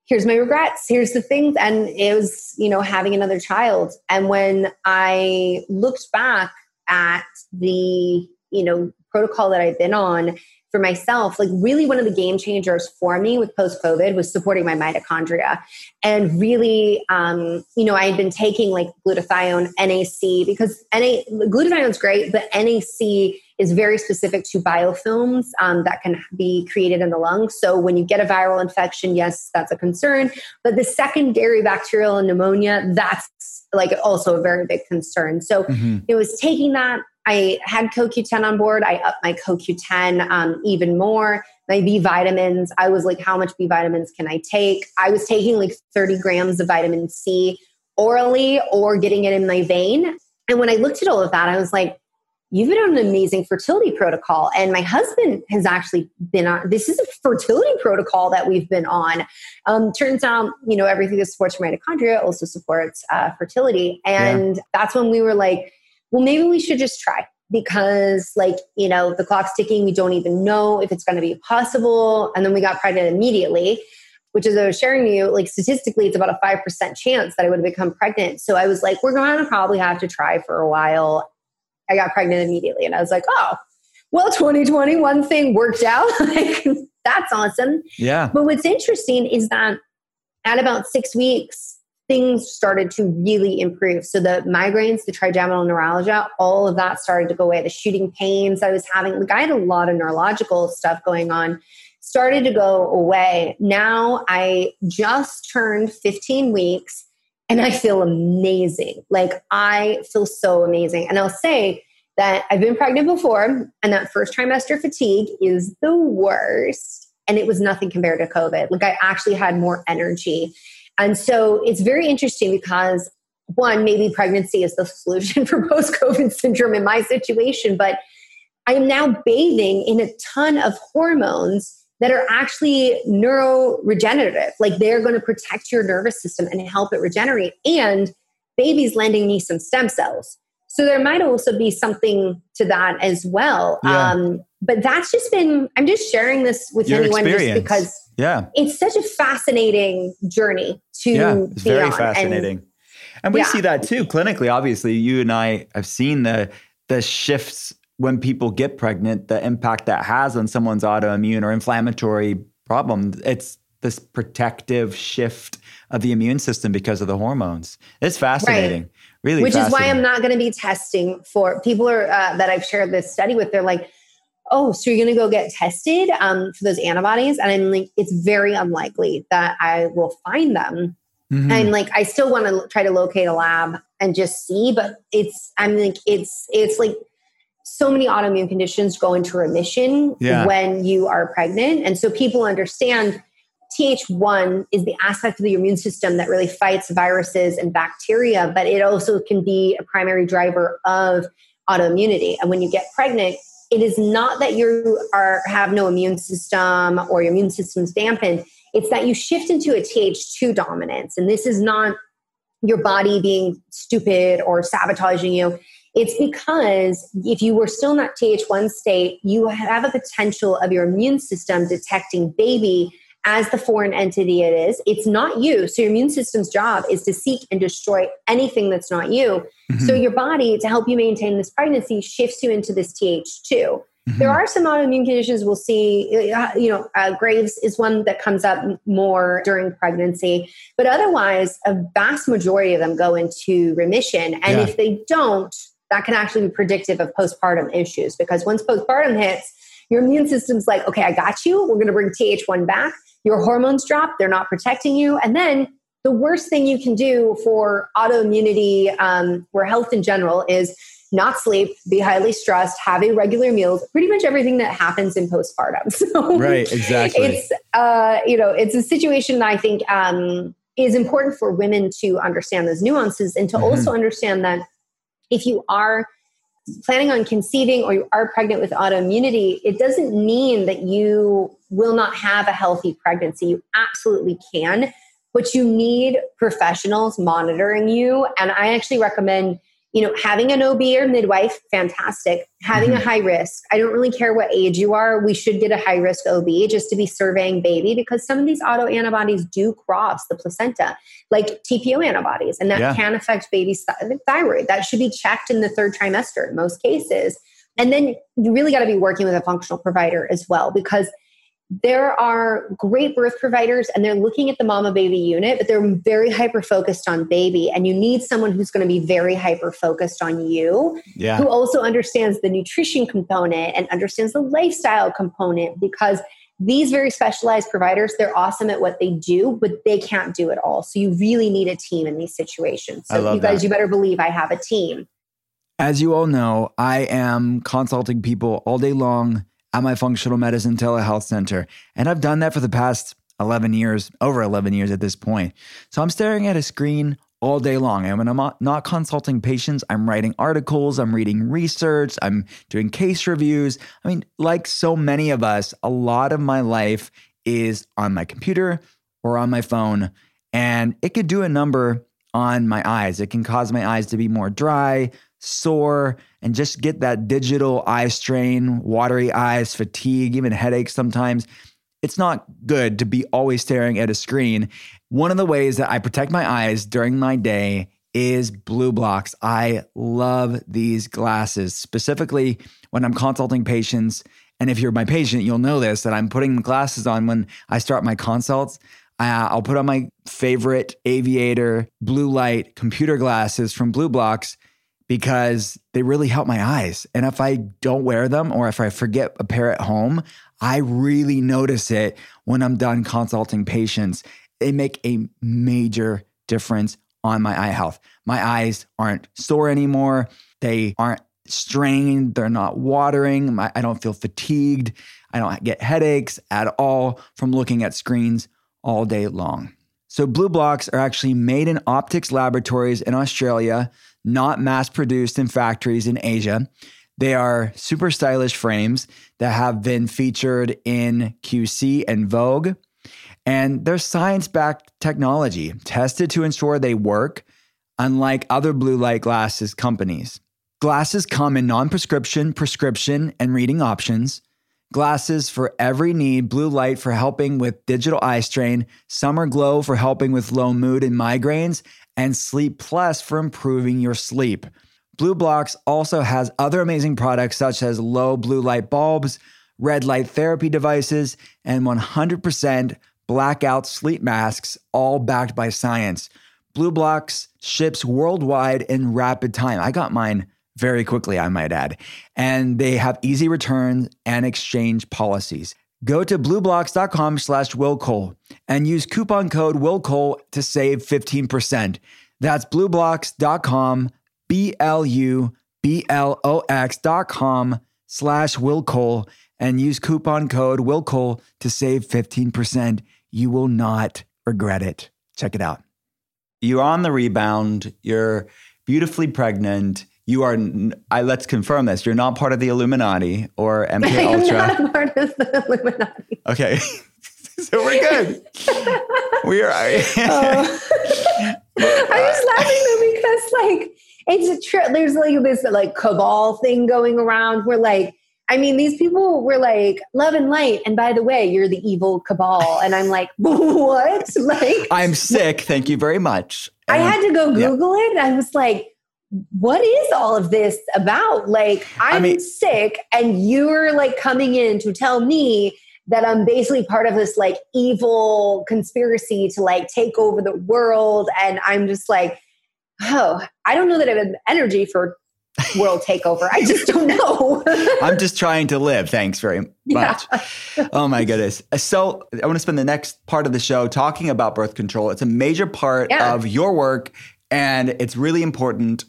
here's my regrets, here's the things. And it was, you know, having another child. And when I looked back at the, you know, protocol that I've been on for myself, like really one of the game changers for me with post-COVID was supporting my mitochondria. And really, you know, I had been taking like glutathione, NAC, because glutathione's great, but NAC is very specific to biofilms that can be created in the lungs. So when you get a viral infection, yes, that's a concern. But the secondary bacterial pneumonia, that's like also a very big concern. So it was taking that. I had CoQ10 on board. I upped my CoQ10 even more. My B vitamins, I was like, how much B vitamins can I take? I was taking like 30 grams of vitamin C orally or getting it in my vein. And when I looked at all of that, I was like, you've been on an amazing fertility protocol. And my husband has actually been on, this is a fertility protocol that we've been on. Turns out, you know, everything that supports mitochondria also supports fertility. And that's when we were like, well, maybe we should just try because like, you know, the clock's ticking. We don't even know if it's going to be possible. And then we got pregnant immediately, which as I was sharing with you, like statistically, it's about a 5% chance that I would have become pregnant. So I was like, we're going to probably have to try for a while. I got pregnant immediately. And I was like, oh, well, 2020, one thing worked out. Like, that's awesome. Yeah. But what's interesting is that at about 6 weeks, things started to really improve. So the migraines, the trigeminal neuralgia, all of that started to go away. The shooting pains I was having, like I had a lot of neurological stuff going on, started to go away. Now I just turned 15 weeks and I feel amazing. Like I feel so amazing. And I'll say that I've been pregnant before and that first trimester fatigue is the worst. And it was nothing compared to COVID. Like I actually had more energy. And so it's very interesting because one, maybe pregnancy is the solution for post-COVID syndrome in my situation, but I am now bathing in a ton of hormones that are actually neuroregenerative. Like they're going to protect your nervous system and help it regenerate. And baby's lending me some stem cells. So there might also be something to that as well. Yeah. But that's just been, I'm just sharing this with anyone just because it's such a fascinating journey to it's be very on. Fascinating. And we see that too clinically. Obviously, you and I have seen the shifts when people get pregnant, the impact that has on someone's autoimmune or inflammatory problem. It's this protective shift of the immune system because of the hormones. It's fascinating. Right. Really Which is why I'm not going to be testing for people are, that I've shared this study with. They're like, oh, so you're going to go get tested for those antibodies? And I'm like, it's very unlikely that I will find them. Mm-hmm. And like, I still want to try to locate a lab and just see, but it's, I'm like, it's like so many autoimmune conditions go into remission when you are pregnant. And so people understand Th1 is the aspect of the immune system that really fights viruses and bacteria, but it also can be a primary driver of autoimmunity. And when you get pregnant, it is not that you are have no immune system or your immune system's dampened. It's that you shift into a Th2 dominance. And this is not your body being stupid or sabotaging you. It's because if you were still in that Th1 state, you have a potential of your immune system detecting baby as the foreign entity it is. It's not you. So your immune system's job is to seek and destroy anything that's not you. Mm-hmm. So your body, to help you maintain this pregnancy, shifts you into this Th2. Mm-hmm. There are some autoimmune conditions we'll see, you know, Graves is one that comes up more during pregnancy, but otherwise a vast majority of them go into remission. And if they don't, that can actually be predictive of postpartum issues, because once postpartum hits, your immune system's like, okay, I got you. We're going to bring Th1 back. Your hormones drop, they're not protecting you. And then the worst thing you can do for autoimmunity or health in general is not sleep, be highly stressed, have irregular meals, pretty much everything that happens in postpartum. So right, exactly. It's, you know, it's a situation that I think is important for women to understand those nuances and to also understand that if you are planning on conceiving or you are pregnant with autoimmunity, it doesn't mean that you will not have a healthy pregnancy. You absolutely can, but you need professionals monitoring you. And I actually recommend, you know, having an OB or midwife, fantastic. Having a high risk. I don't really care what age you are. We should get a high risk OB just to be surveying baby, because some of these autoantibodies do cross the placenta, like TPO antibodies, and that can affect baby's thyroid. That should be checked in the third trimester in most cases. And then you really got to be working with a functional provider as well, because there are great birth providers and they're looking at the mama baby unit, but they're very hyper-focused on baby. And you need someone who's going to be very hyper-focused on you, who also understands the nutrition component and understands the lifestyle component, because these very specialized providers, they're awesome at what they do, but they can't do it all. So you really need a team in these situations. So you guys, you better believe I have a team. As you all know, I am consulting people all day long at my functional medicine telehealth center. And I've done that for the past 11 years, over 11 years at this point. So I'm staring at a screen all day long. And when I'm not consulting patients, I'm writing articles, I'm reading research, I'm doing case reviews. I mean, like so many of us, a lot of my life is on my computer or on my phone. And it could do a number on my eyes. It can cause my eyes to be more dry, sore, and just get that digital eye strain, watery eyes, fatigue, even headaches sometimes. It's not good to be always staring at a screen. One of the ways that I protect my eyes during my day is BluBlox. I love these glasses, specifically when I'm consulting patients. And if you're my patient, you'll know this, that I'm putting the glasses on when I start my consults. I'll put on my favorite aviator blue light computer glasses from BluBlox, because they really help my eyes. And if I don't wear them, or if I forget a pair at home, I really notice it when I'm done consulting patients. They make a major difference on my eye health. My eyes aren't sore anymore. They aren't strained. They're not watering. I don't feel fatigued. I don't get headaches at all from looking at screens all day long. So BluBlox are actually made in optics laboratories in Australia, not mass-produced in factories in Asia. They are super stylish frames that have been featured in QC and Vogue. And they're science-backed technology tested to ensure they work, unlike other blue light glasses companies. Glasses come in non-prescription, prescription, and reading options. Glasses for every need: blue light for helping with digital eye strain, summer glow for helping with low mood and migraines, and Sleep Plus for improving your sleep. BluBlox also has other amazing products such as low blue light bulbs, red light therapy devices, and 100% blackout sleep masks, all backed by science. BluBlox ships worldwide in rapid time. I got mine very quickly, I might add. And they have easy returns and exchange policies. Go to blublox.com/Will Cole and use coupon code Will Cole to save 15%. That's blublox.com, BLUBLOX.com/Will Cole, and use coupon code Will Cole to save 15%. You will not regret it. Check it out. You're on the rebound. You're beautifully pregnant. You are, let's confirm this, you're not part of the Illuminati or MK Ultra. I'm not part of the Illuminati. Okay. So we're good. We are. I'm just laughing though, because like, it's a trip. There's like this like cabal thing going around where like, I mean, these people were like, love and light. And by the way, you're the evil cabal. And I'm like, what? Like, I'm sick. Thank you very much. I had to go Google it. And I was like, what is all of this about? Like, I'm sick and you're like coming in to tell me that I'm basically part of this like evil conspiracy to like take over the world. And I'm just like, oh, I don't know that I have energy for world takeover. I just don't know. I'm just trying to live. Thanks very much. Yeah. Oh my goodness. So I want to spend the next part of the show talking about birth control. It's a major part of your work and it's really important.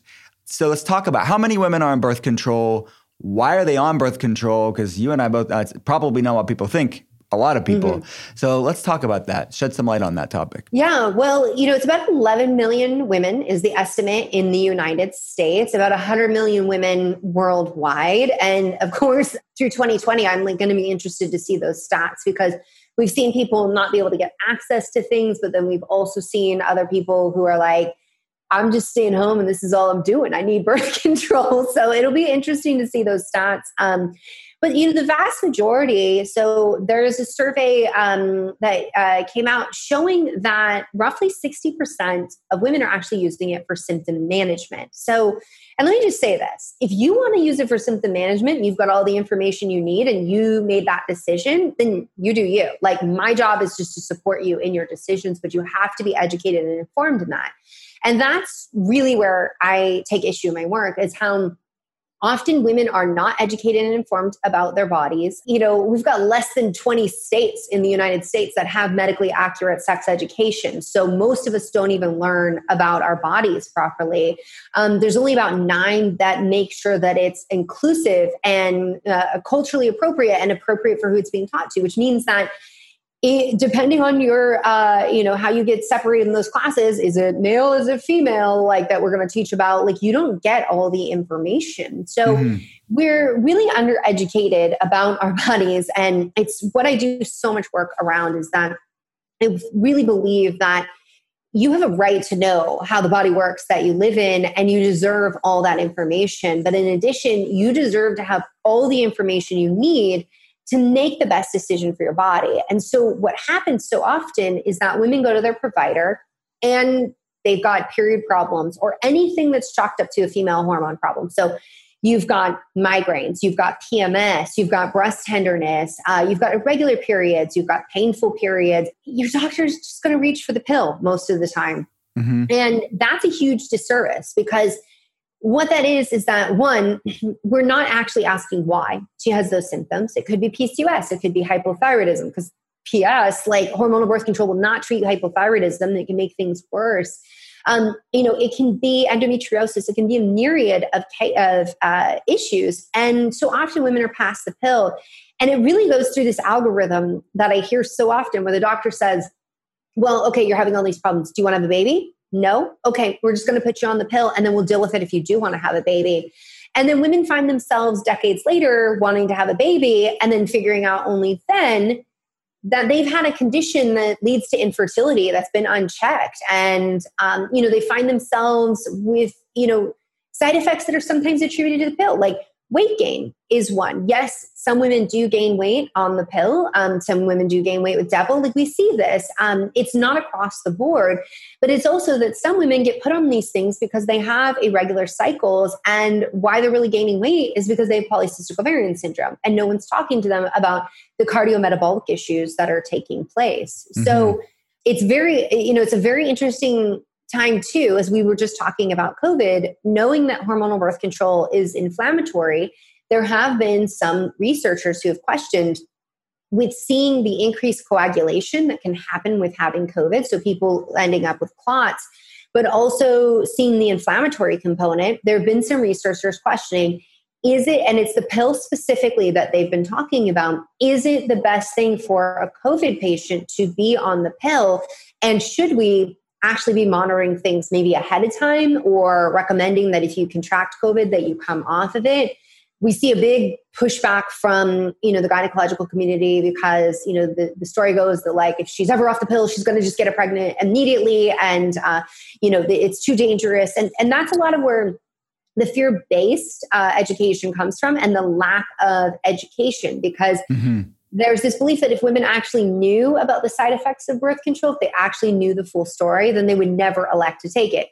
So let's talk about how many women are on birth control. Why are they on birth control? Because you and I both probably know what people think, a lot of people. Mm-hmm. So let's talk about that. Shed some light on that topic. Yeah, well, you know, it's about 11 million women is the estimate in the United States, about 100 million women worldwide. And of course, through 2020, I'm like going to be interested to see those stats, because we've seen people not be able to get access to things, but then we've also seen other people who are like, I'm just staying home and this is all I'm doing. I need birth control. So it'll be interesting to see those stats. But you know, the vast majority, so there's a survey that came out showing that roughly 60% of women are actually using it for symptom management. So, and let me just say this, if you want to use it for symptom management, you've got all the information you need and you made that decision, then you do you. Like, my job is just to support you in your decisions, but you have to be educated and informed in that. And that's really where I take issue in my work, is how Often women are not educated and informed about their bodies. You know, we've got less than 20 states in the United States that have medically accurate sex education. So most of us don't even learn about our bodies properly. There's only about 9 that make sure that it's inclusive and culturally appropriate and appropriate for who it's being taught to, which means that depending on your, how you get separated in those classes, is it male, is it female, like that we're going to teach about, like you don't get all the information. So we're really undereducated about our bodies. And it's what I do so much work around is that I really believe that you have a right to know how the body works that you live in, and you deserve all that information. But in addition, you deserve to have all the information you need to make the best decision for your body. And so what happens so often is that women go to their provider and they've got period problems or anything that's chalked up to a female hormone problem. So you've got migraines, you've got PMS, you've got breast tenderness, you've got irregular periods, you've got painful periods. Your doctor is just going to reach for the pill most of the time. And that's a huge disservice because what that is that one, we're not actually asking why she has those symptoms. It could be PCOS. It could be hypothyroidism because PS, like hormonal birth control will not treat hypothyroidism. It can make things worse. It can be endometriosis. It can be a myriad of issues. And so often women are past the pill. And it really goes through this algorithm that I hear so often where the doctor says, well, okay, you're having all these problems. Do you want to have a baby? No? Okay, we're just going to put you on the pill and then we'll deal with it if you do want to have a baby. And then women find themselves decades later wanting to have a baby and then figuring out only then that they've had a condition that leads to infertility that's been unchecked. And, they find themselves with, side effects that are sometimes attributed to the pill. Like weight gain is one. Yes, some women do gain weight on the pill. Some women do gain weight with Depo. Like we see this. It's not across the board, but it's also that some women get put on these things because they have irregular cycles. And why they're really gaining weight is because they have polycystic ovarian syndrome. And no one's talking to them about the cardiometabolic issues that are taking place. So it's very, it's a very interesting time too, as we were just talking about COVID, knowing that hormonal birth control is inflammatory, there have been some researchers who have questioned with seeing the increased coagulation that can happen with having COVID. So people ending up with clots, but also seeing the inflammatory component. There have been some researchers questioning, is it, and it's the pill specifically that they've been talking about, is it the best thing for a COVID patient to be on the pill? And should we actually be monitoring things maybe ahead of time or recommending that if you contract COVID that you come off of it? We see a big pushback from, the gynecological community because, the story goes that like, if she's ever off the pill, she's going to just get her pregnant immediately. And, it's too dangerous. And that's a lot of where the fear-based education comes from and the lack of education because there's this belief that if women actually knew about the side effects of birth control, if they actually knew the full story, then they would never elect to take it.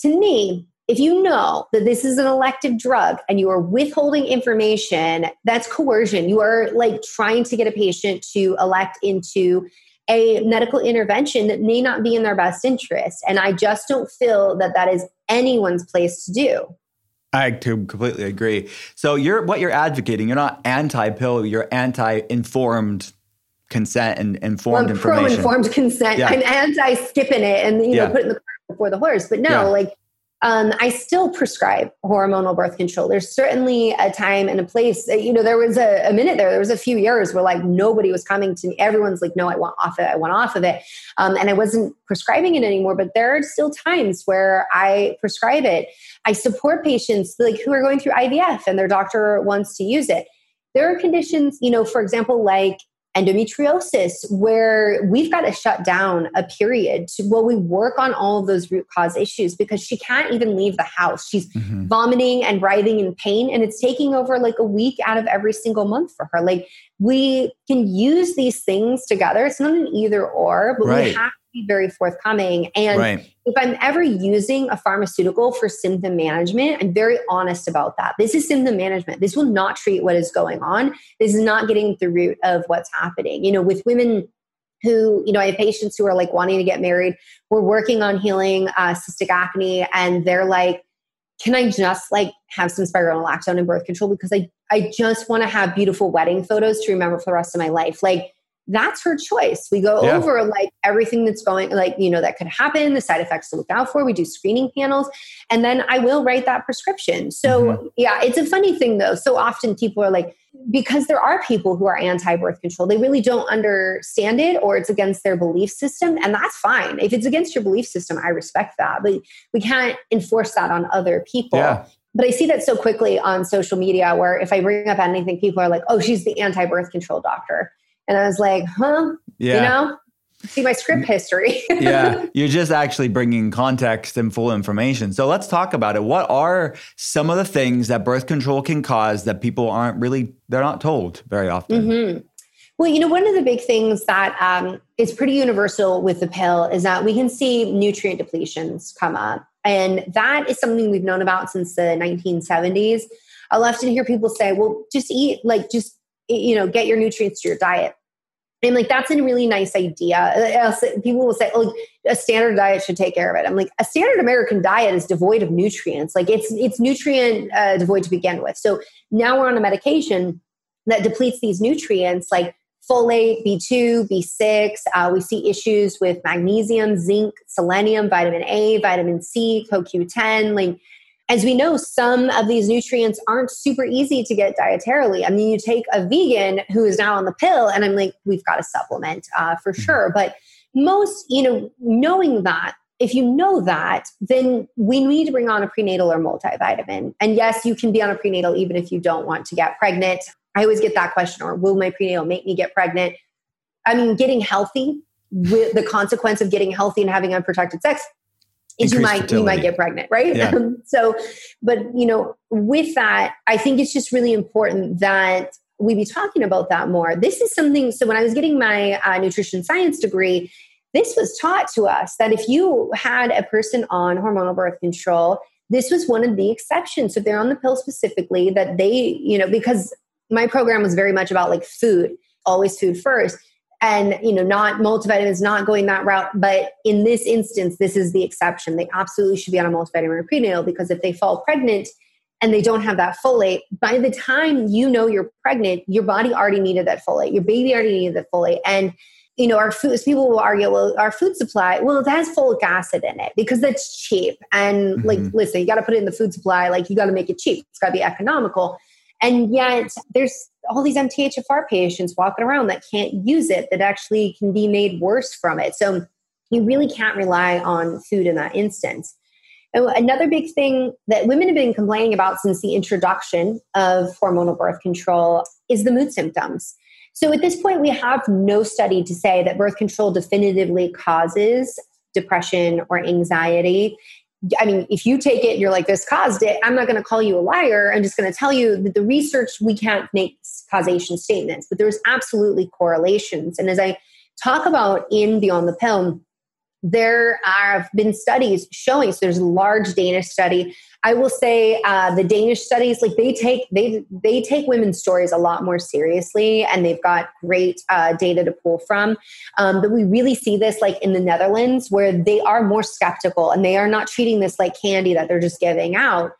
To me, if you know that this is an elective drug and you are withholding information, that's coercion. You are like trying to get a patient to elect into a medical intervention that may not be in their best interest. And I just don't feel that that is anyone's place to do. I completely agree. So what you're advocating, you're not anti-pill, you're anti-informed consent and informed information. Pro-informed consent. Yeah. I'm anti-skipping it and putting the cart before the horse. But no, I still prescribe hormonal birth control. There's certainly a time and a place. There was a minute there. There was a few years where like nobody was coming to me. Everyone's like, no, I want off it. I want off of it. And I wasn't prescribing it anymore. But there are still times where I prescribe it. I support patients like who are going through IVF and their doctor wants to use it. There are conditions, for example, like endometriosis, where we've got to shut down a period while we work on all of those root cause issues because she can't even leave the house. She's vomiting and writhing in pain, and it's taking over like a week out of every single month for her. Like we can use these things together. It's not an either or, but we have to be very forthcoming. And if I'm ever using a pharmaceutical for symptom management, I'm very honest about that. This is symptom management. This will not treat what is going on. This is not getting at the root of what's happening. With women who, I have patients who are like wanting to get married, we're working on healing cystic acne, and they're like, can I just like have some spironolactone and birth control because I just want to have beautiful wedding photos to remember for the rest of my life? Like, that's her choice. We go over like everything that's going, like, you know, that could happen, the side effects to look out for. We do screening panels, and then I will write that prescription. So yeah, it's a funny thing though. So often people are like, because there are people who are anti-birth control, they really don't understand it, or it's against their belief system. And that's fine. If it's against your belief system, I respect that, but we can't enforce that on other people. Yeah. But I see that so quickly on social media where if I bring up anything, people are like, oh, she's the anti-birth control doctor. And I was like, huh? Yeah. You know, see my script history. Yeah. You're just actually bringing context and full information. So let's talk about it. What are some of the things that birth control can cause that people aren't really, they're not told very often? Well, you know, one of the big things that is pretty universal with the pill is that we can see nutrient depletions come up. And that is something we've known about since the 1970s. I'll often hear people say, well, just eat, like, just, you know, get your nutrients to your diet. And like, that's a really nice idea. People will say, oh, a standard diet should take care of it. I'm like, a standard American diet is devoid of nutrients. Like it's nutrient devoid to begin with. So now we're on a medication that depletes these nutrients like folate, B2, B6. We see issues with magnesium, zinc, selenium, vitamin A, vitamin C, CoQ10, like, as we know, some of these nutrients aren't super easy to get dietarily. I mean, you take a vegan who is now on the pill and I'm like, we've got to supplement for sure. But most, you know, knowing that, if you know that, then we need to bring on a prenatal or multivitamin. And yes, you can be on a prenatal even if you don't want to get pregnant. I always get that question, or will my prenatal make me get pregnant? I mean, getting healthy, with the consequence of getting healthy and having unprotected sex, You might get pregnant, right? Yeah. So, but you know, with that, I think it's just really important that we be talking about that more. This is something, so when I was getting my nutrition science degree, this was taught to us that if you had a person on hormonal birth control, this was one of the exceptions. So if they're on the pill specifically, that they, you know, because my program was very much about like food, always food first. And, you know, not multivitamins, not going that route. But in this instance, this is the exception. They absolutely should be on a multivitamin or prenatal because if they fall pregnant and they don't have that folate, by the time you know you're pregnant, your body already needed that folate. Your baby already needed that folate. And, you know, our food, people will argue, well, our food supply, well, it has folic acid in it because that's cheap. And like, listen, you got to put it in the food supply. Like you got to make it cheap. It's got to be economical. And yet there's all these MTHFR patients walking around that can't use it, that actually can be made worse from it. So you really can't rely on food in that instance. And another big thing that women have been complaining about since the introduction of hormonal birth control is the mood symptoms. So at this point, we have no study to say that birth control definitively causes depression or anxiety. I mean, if you take it and you're like, this caused it, I'm not going to call you a liar. I'm just going to tell you that the research, we can't make causation statements, but there's absolutely correlations. And as I talk about in Beyond the Pill, there have been studies showing, so there's a large Danish study. I will say the Danish studies, like they take women's stories a lot more seriously, and they've got great data to pull from. But we really see this like in the Netherlands, where they are more skeptical and they are not treating this like candy that they're just giving out.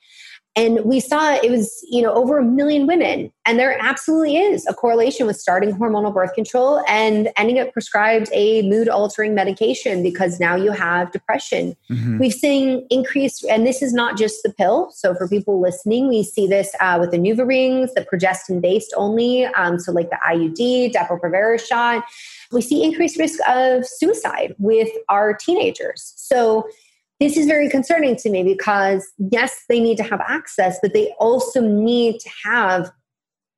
And we saw it was, you know, over 1 million women, and there absolutely is a correlation with starting hormonal birth control and ending up prescribed a mood altering medication because now you have depression. We've seen increased, and this is not just the pill. So for people listening, we see this with the NuvaRing rings, the progestin based only. So like the IUD, Depo-Provera shot, we see increased risk of suicide with our teenagers. So this is very concerning to me because yes, they need to have access, but they also need to have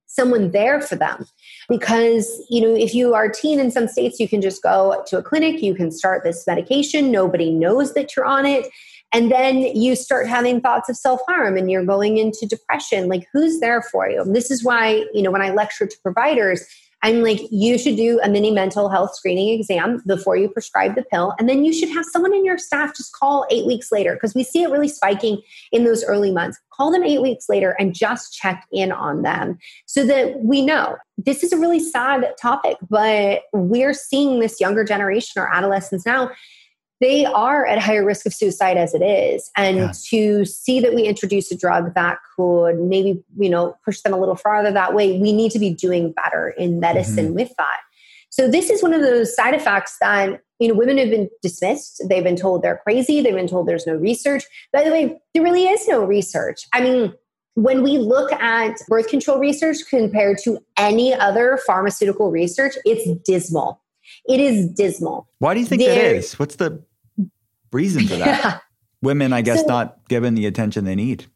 someone there for them because, you know, if you are a teen in some states, you can just go to a clinic, you can start this medication. Nobody knows that you're on it. And then you start having thoughts of self-harm and you're going into depression. Like, who's there for you? And this is why, you know, when I lecture to providers, I'm like, you should do a mini mental health screening exam before you prescribe the pill. And then you should have someone in your staff just call 8 weeks later, because we see it really spiking in those early months. Call them 8 weeks later and just check in on them so that we know. This is a really sad topic, but we're seeing this younger generation or adolescents now they are at higher risk of suicide as it is. And to see that we introduce a drug that could maybe, you know, push them a little farther that way, we need to be doing better in medicine with that. So this is one of those side effects that, you know, women have been dismissed. They've been told they're crazy. They've been told there's no research. By the way, there really is no research. I mean, when we look at birth control research compared to any other pharmaceutical research, it's dismal. It is dismal. Why do you think that is? What's the reason for that? Women, I guess, not given the attention they need.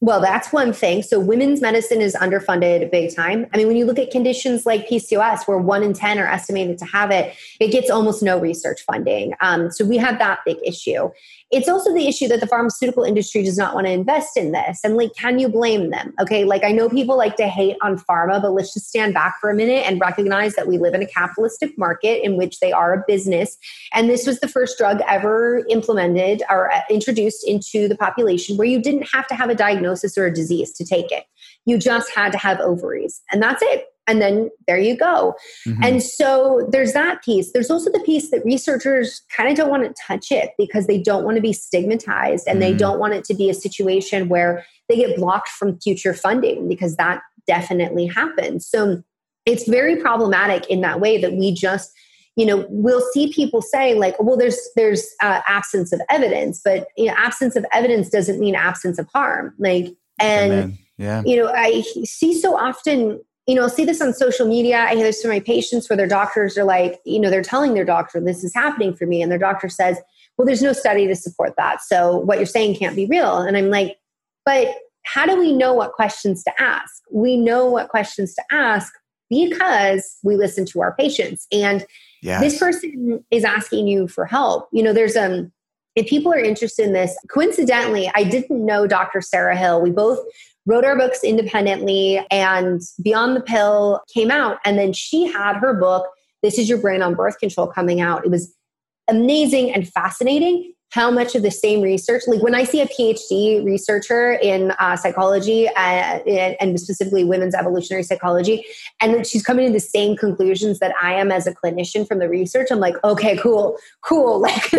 Well, that's one thing. So women's medicine is underfunded big time. I mean, when you look at conditions like PCOS, where 1 in 10 are estimated to have it, it gets almost no research funding. So we have that big issue. It's also the issue that the pharmaceutical industry does not want to invest in this. And like, can you blame them? Okay, like I know people like to hate on pharma, but let's just stand back for a minute and recognize that we live in a capitalistic market in which they are a business. And this was the first drug ever implemented or introduced into the population where you didn't have to have a diagnosis or a disease to take it. You just had to have ovaries and that's it. And then there you go. And so there's that piece. There's also the piece that researchers kind of don't want to touch it because they don't want to be stigmatized and they don't want it to be a situation where they get blocked from future funding because that definitely happens. So it's very problematic in that way that we just, you know, we'll see people say like, well, there's absence of evidence, but you know, absence of evidence doesn't mean absence of harm. Like, and you know, I see so often, you know, I'll see this on social media. I hear this from my patients where their doctors are like, you know, they're telling their doctor, this is happening for me. And their doctor says, well, there's no study to support that. So what you're saying can't be real. And I'm like, but how do we know what questions to ask? We know what questions to ask because we listen to our patients. And this person is asking you for help. You know, there's, if people are interested in this, coincidentally, I didn't know Dr. Sarah Hill. We both wrote our books independently and Beyond the Pill came out. And then she had her book, This Is Your Brain on Birth Control, coming out. It was amazing and fascinating how much of the same research, like when I see a PhD researcher in psychology and specifically women's evolutionary psychology, and she's coming to the same conclusions that I am as a clinician from the research, I'm like, okay, cool. Like,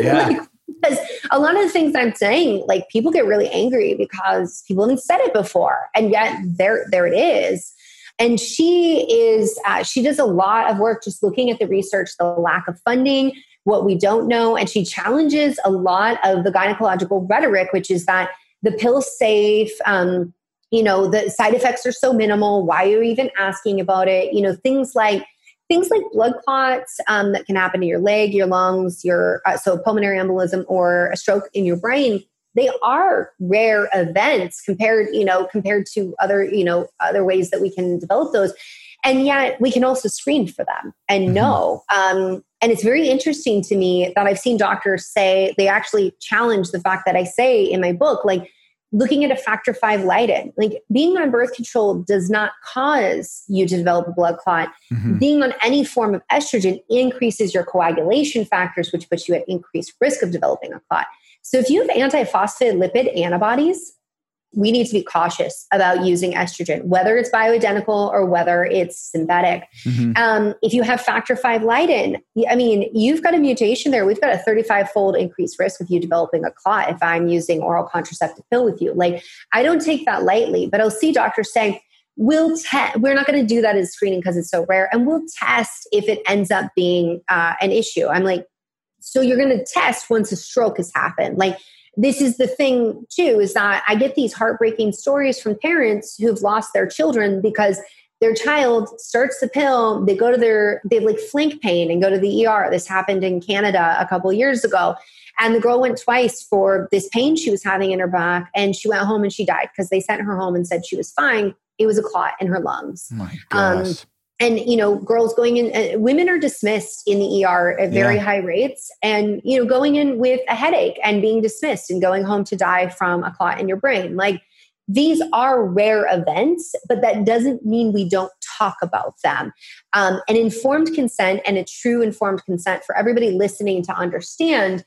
because a lot of the things I'm saying, like people get really angry because people haven't said it before. And yet there it is. And she is, she does a lot of work just looking at the research, the lack of funding, what we don't know. And she challenges a lot of the gynecological rhetoric, which is that the pill's safe, you know, the side effects are so minimal. Why are you even asking about it? You know, things like blood clots that can happen to your leg, your lungs, your so pulmonary embolism or a stroke in your brain. They are rare events compared to other, you know, other ways that we can develop those. And yet we can also screen for them and know. And it's very interesting to me that I've seen doctors say, they actually challenge the fact that I say in my book, like looking at a factor 5 Leiden, like being on birth control does not cause you to develop a blood clot. Being on any form of estrogen increases your coagulation factors, which puts you at increased risk of developing a clot. So if you have antiphospholipid antibodies, we need to be cautious about using estrogen, whether it's bioidentical or whether it's synthetic. If you have factor 5 Leiden, I mean, you've got a mutation there. We've got a 35-fold increased risk of you developing a clot if I'm using oral contraceptive pill with you. Like, I don't take that lightly, but I'll see doctors saying, we're not going to do that as screening because it's so rare, and we'll test if it ends up being an issue. I'm like, so you're going to test once a stroke has happened? Like, this is the thing too, is that I get these heartbreaking stories from parents who've lost their children because their child starts the pill, they go to they have like flank pain and go to the ER. This happened in Canada a couple years ago. And the girl went twice for this pain she was having in her back, and she went home and she died because they sent her home and said she was fine. It was a clot in her lungs. My gosh. And, you know, girls going in, women are dismissed in the ER at very high rates, and, you know, going in with a headache and being dismissed and going home to die from a clot in your brain. Like, these are rare events, but that doesn't mean we don't talk about them. And informed consent, and a true informed consent for everybody listening to understand,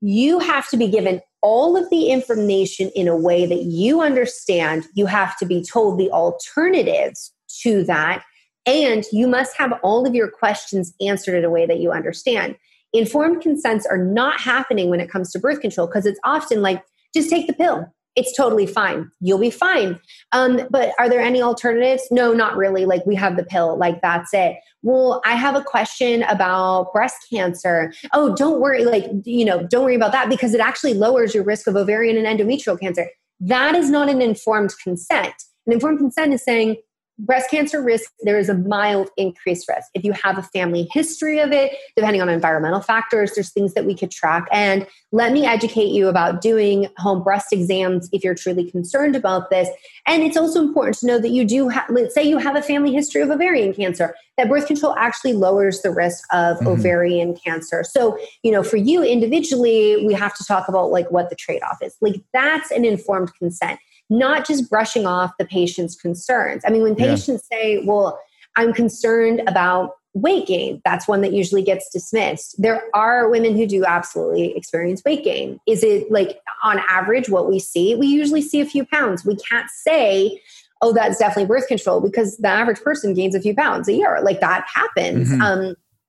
you have to be given all of the information in a way that you understand. You have to be told the alternatives to that. And you must have all of your questions answered in a way that you understand. Informed consents are not happening when it comes to birth control because it's often like, just take the pill. It's totally fine. You'll be fine. But are there any alternatives? No, not really. Like, we have the pill. Like, that's it. Well, I have a question about breast cancer. Oh, don't worry. Like, you know, don't worry about that because it actually lowers your risk of ovarian and endometrial cancer. That is not an informed consent. An informed consent is saying breast cancer risk, there is a mild increased risk. If you have a family history of it, depending on environmental factors, there's things that we could track. And let me educate you about doing home breast exams if you're truly concerned about this. And it's also important to know that you do have, let's say you have a family history of ovarian cancer, that birth control actually lowers the risk of ovarian cancer. So, you know, for you individually, we have to talk about like what the trade-off is. Like, that's an informed consent. Not just brushing off the patient's concerns. I mean, when patients say, well, I'm concerned about weight gain, that's one that usually gets dismissed. There are women who do absolutely experience weight gain. Is it like on average what we see? We usually see a few pounds. We can't say, oh, that's definitely birth control because the average person gains a few pounds a year. Like, that happens.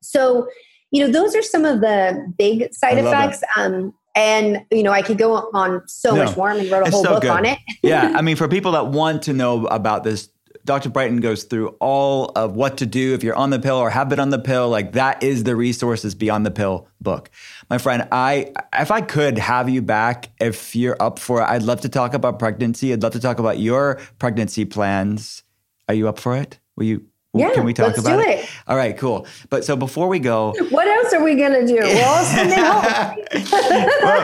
So, you know, those are some of the big side effects. And, you know, I could go on so much more. And wrote a whole book on it. I mean, for people that want to know about this, Dr. Brighten goes through all of what to do if you're on the pill or have been on the pill. Like, that is the resources Beyond the Pill book. My friend, if I could have you back, if you're up for it, I'd love to talk about pregnancy. I'd love to talk about your pregnancy plans. Are you up for it? Will you? Yeah, can we talk about it? All right, cool. But so before we go, what else are we going to do? We're all sending home.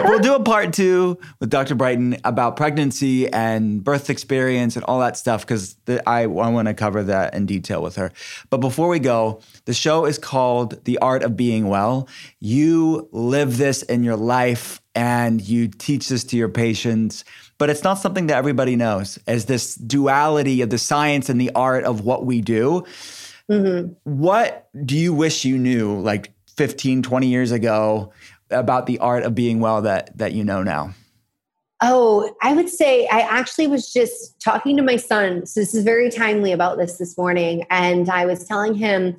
We'll do a part two with Dr. Brighten about pregnancy and birth experience and all that stuff, because I want to cover that in detail with her. But before we go, the show is called The Art of Being Well. You live this in your life and you teach this to your patients. But it's not something that everybody knows, as this duality of the science and the art of what we do. What do you wish you knew like 15, 20 years ago about the art of being well that you know now? Oh, I would say I actually was just talking to my son. So this is very timely about this morning. And I was telling him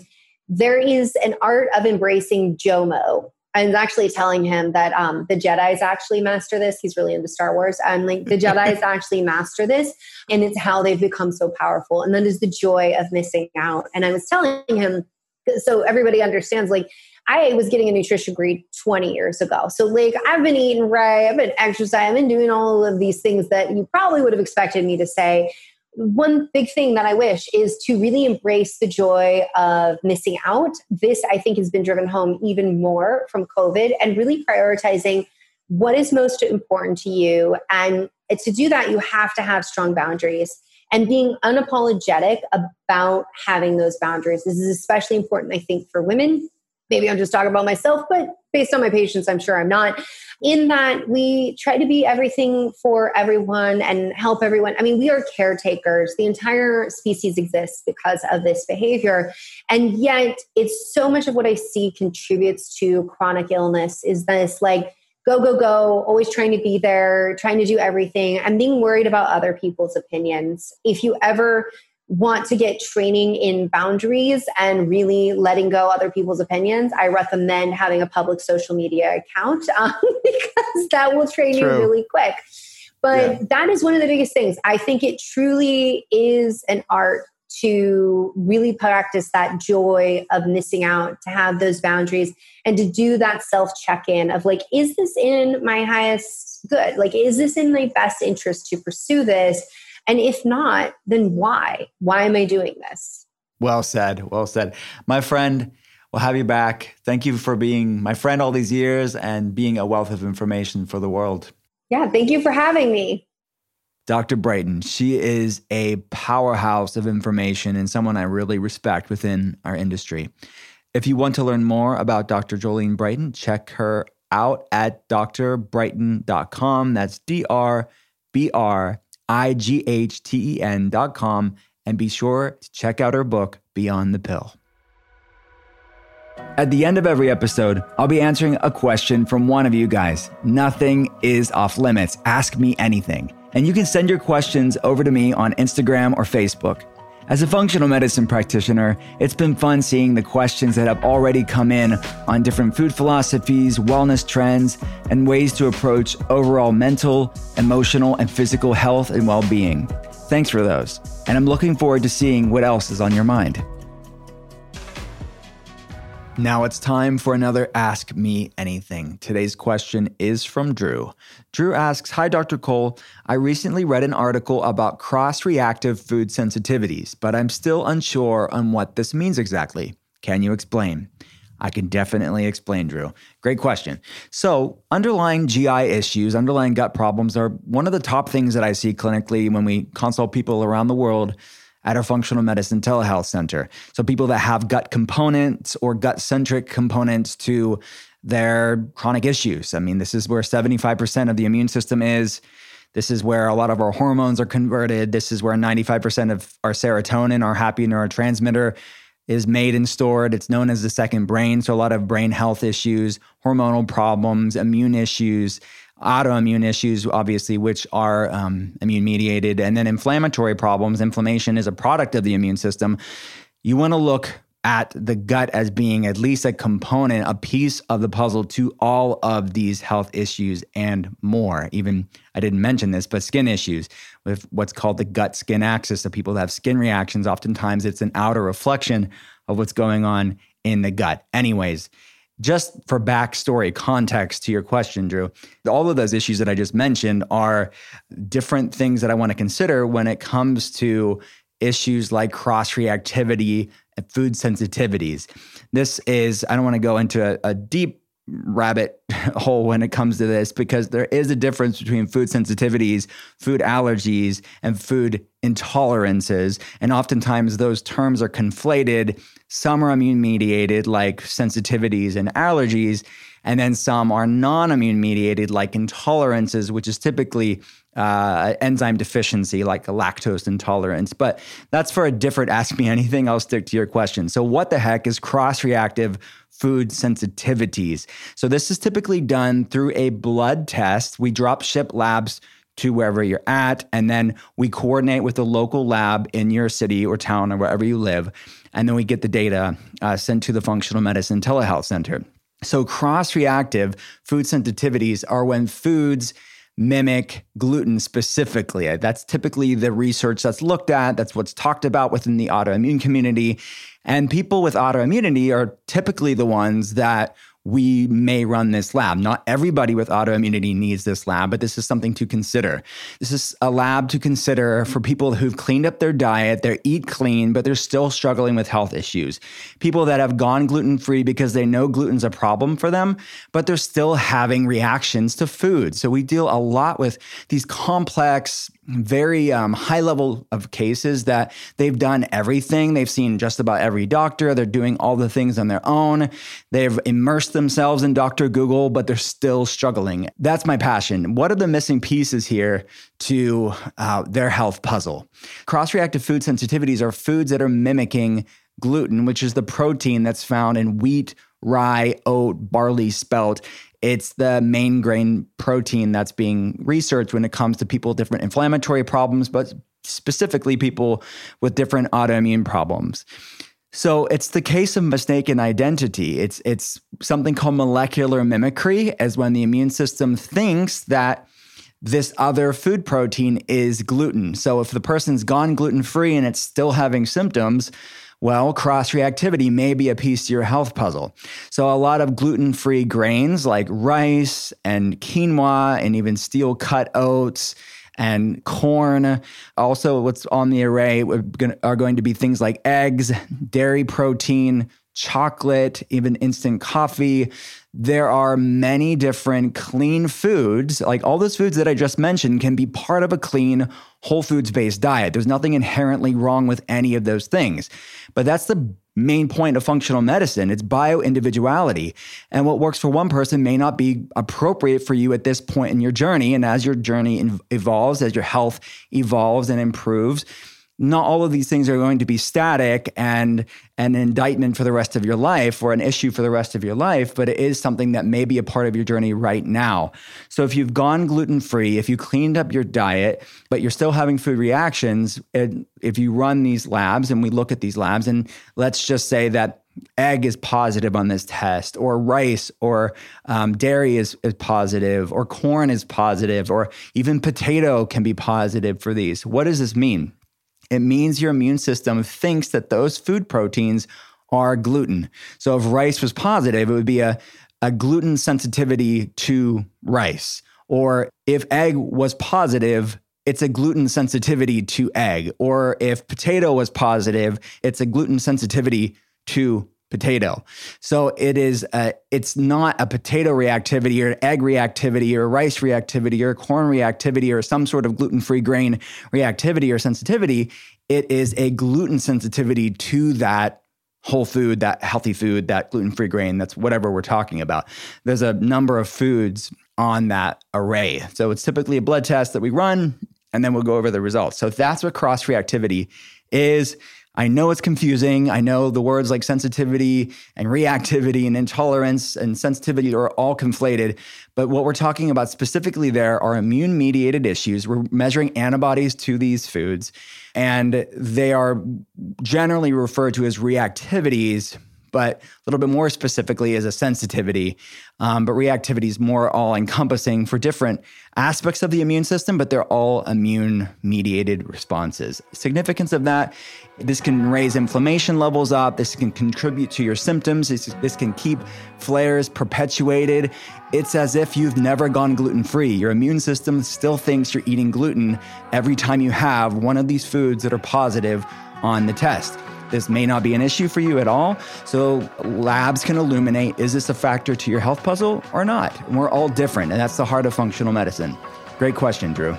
there is an art of embracing JOMO. I was actually telling him that the Jedis actually master this. He's really into Star Wars. Like, the Jedis actually master this, and it's how they've become so powerful. And that is the joy of missing out. And I was telling him, so everybody understands, like, I was getting a nutrition degree 20 years ago. So, like, I've been eating right, I've been exercising, I've been doing all of these things that you probably would have expected me to say. One big thing that I wish is to really embrace the joy of missing out. This, I think, has been driven home even more from COVID, and really prioritizing what is most important to you. And to do that, you have to have strong boundaries and being unapologetic about having those boundaries. This is especially important, I think, for women. Maybe I'm just talking about myself, but based on my patients, I'm sure I'm not. In that we try to be everything for everyone and help everyone. I mean, we are caretakers. The entire species exists because of this behavior. And yet it's so much of what I see contributes to chronic illness is this like, go, go, go, always trying to be there, trying to do everything. I'm being worried about other people's opinions. If you ever want to get training in boundaries and really letting go other people's opinions, I recommend having a public social media account because that will train you really quick. But that is one of the biggest things. I think it truly is an art to really practice that joy of missing out, to have those boundaries and to do that self-check-in of like, is this in my highest good? Like, is this in my best interest to pursue this? And if not, then why? Why am I doing this? Well said. Well said. My friend, we'll have you back. Thank you for being my friend all these years and being a wealth of information for the world. Yeah. Thank you for having me. Dr. Brighten, she is a powerhouse of information and someone I really respect within our industry. If you want to learn more about Dr. Jolene Brighten, check her out at drbrighten.com. That's drbrighten.com, and be sure to check out her book, Beyond the Pill. At the end of every episode, I'll be answering a question from one of you guys. Nothing is off limits. Ask me anything. And you can send your questions over to me on Instagram or Facebook. As a functional medicine practitioner, it's been fun seeing the questions that have already come in on different food philosophies, wellness trends, and ways to approach overall mental, emotional, and physical health and well-being. Thanks for those, and I'm looking forward to seeing what else is on your mind. Now it's time for another Ask Me Anything. Today's question is from Drew. Drew asks, "Hi, Dr. Cole. I recently read an article about cross-reactive food sensitivities, but I'm still unsure on what this means exactly. Can you explain?" I can definitely explain, Drew. Great question. So underlying GI issues, underlying gut problems are one of the top things that I see clinically when we consult people around the world at our functional medicine telehealth center. So people that have gut components or gut-centric components to their chronic issues. I mean, this is where 75% of the immune system is. This is where a lot of our hormones are converted. This is where 95% of our serotonin, our happy neurotransmitter, is made and stored. It's known as the second brain. So a lot of brain health issues, hormonal problems, immune issues, autoimmune issues, obviously, which are immune-mediated, and then inflammatory problems. Inflammation is a product of the immune system. You want to look at the gut as being at least a component, a piece of the puzzle to all of these health issues and more. Even, I didn't mention this, but skin issues with what's called the gut-skin axis. So people that have skin reactions, oftentimes it's an outer reflection of what's going on in the gut. Anyways, just for backstory context to your question, Drew, all of those issues that I just mentioned are different things that I want to consider when it comes to issues like cross-reactivity and food sensitivities. This is, I don't want to go into a deep rabbit hole when it comes to this, because there is a difference between food sensitivities, food allergies, and food intolerances. And oftentimes those terms are conflated. Some are immune-mediated, like sensitivities and allergies, and then some are non-immune-mediated, like intolerances, which is typically enzyme deficiency, like a lactose intolerance. But that's for a different Ask Me Anything. I'll stick to your question. So what the heck is cross-reactive food sensitivities? So this is typically done through a blood test. We drop ship labs to wherever you're at, and then we coordinate with the local lab in your city or town or wherever you live, and then we get the data sent to the functional medicine telehealth center. So cross-reactive food sensitivities are when foods mimic gluten specifically. That's typically the research that's looked at. That's what's talked about within the autoimmune community. And people with autoimmunity are typically the ones that we may run this lab. Not everybody with autoimmunity needs this lab, but this is something to consider. This is a lab to consider for people who've cleaned up their diet, they eat clean, but they're still struggling with health issues. People that have gone gluten-free because they know gluten's a problem for them, but they're still having reactions to food. So we deal a lot with these complex, very high level of cases that they've done everything. They've seen just about every doctor. They're doing all the things on their own. They've immersed themselves in Dr. Google, but they're still struggling. That's my passion. What are the missing pieces here to their health puzzle? Cross-reactive food sensitivities are foods that are mimicking gluten, which is the protein that's found in wheat, rye, oat, barley, spelt. It's the main grain protein that's being researched when it comes to people with different inflammatory problems, but specifically people with different autoimmune problems. So it's the case of mistaken identity. It's something called molecular mimicry, as when the immune system thinks that this other food protein is gluten. So if the person's gone gluten-free and it's still having symptoms, well, cross-reactivity may be a piece to your health puzzle. So a lot of gluten-free grains like rice and quinoa and even steel-cut oats and corn. Also, what's on the array are going to be things like eggs, dairy protein, chocolate, even instant coffee. There are many different clean foods. Like all those foods that I just mentioned can be part of a clean, whole foods-based diet. There's nothing inherently wrong with any of those things. But that's the main point of functional medicine. It's bioindividuality. And what works for one person may not be appropriate for you at this point in your journey. And as your journey evolves, as your health evolves and improves, not all of these things are going to be static and an indictment for the rest of your life or an issue for the rest of your life, but it is something that may be a part of your journey right now. So if you've gone gluten-free, if you cleaned up your diet, but you're still having food reactions, if you run these labs and we look at these labs and let's just say that egg is positive on this test, or rice or dairy is positive, or corn is positive, or even potato can be positive for these. What does this mean? It means your immune system thinks that those food proteins are gluten. So if rice was positive, it would be a gluten sensitivity to rice. Or if egg was positive, it's a gluten sensitivity to egg. Or if potato was positive, it's a gluten sensitivity to potato. So it is it's not a potato reactivity or an egg reactivity or a rice reactivity or a corn reactivity or some sort of gluten-free grain reactivity or sensitivity. It is a gluten sensitivity to that whole food, that healthy food, that gluten-free grain, that's whatever we're talking about. There's a number of foods on that array. So it's typically a blood test that we run and then we'll go over the results. So that's what cross-reactivity is. I know it's confusing. I know the words like sensitivity and reactivity and intolerance and sensitivity are all conflated. But what we're talking about specifically there are immune-mediated issues. We're measuring antibodies to these foods, and they are generally referred to as reactivities, but a little bit more specifically as a sensitivity. But reactivity is more all-encompassing for different aspects of the immune system, but they're all immune-mediated responses. Significance of that, this can raise inflammation levels up. This can contribute to your symptoms. This can keep flares perpetuated. It's as if you've never gone gluten-free. Your immune system still thinks you're eating gluten every time you have one of these foods that are positive on the test. This may not be an issue for you at all. So labs can illuminate, is this a factor to your health puzzle or not? And we're all different. And that's the heart of functional medicine. Great question, Drew.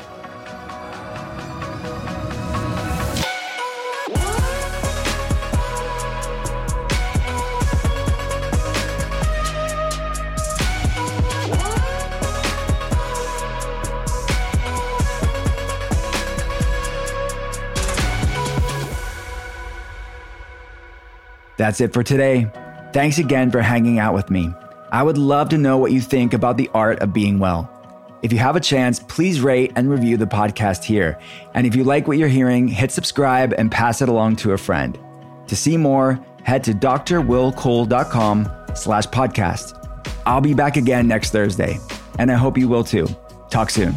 That's it for today. Thanks again for hanging out with me. I would love to know what you think about the art of being well. If you have a chance, please rate and review the podcast here. And if you like what you're hearing, hit subscribe and pass it along to a friend. To see more, head to drwillcole.com/podcast. I'll be back again next Thursday, and I hope you will too. Talk soon.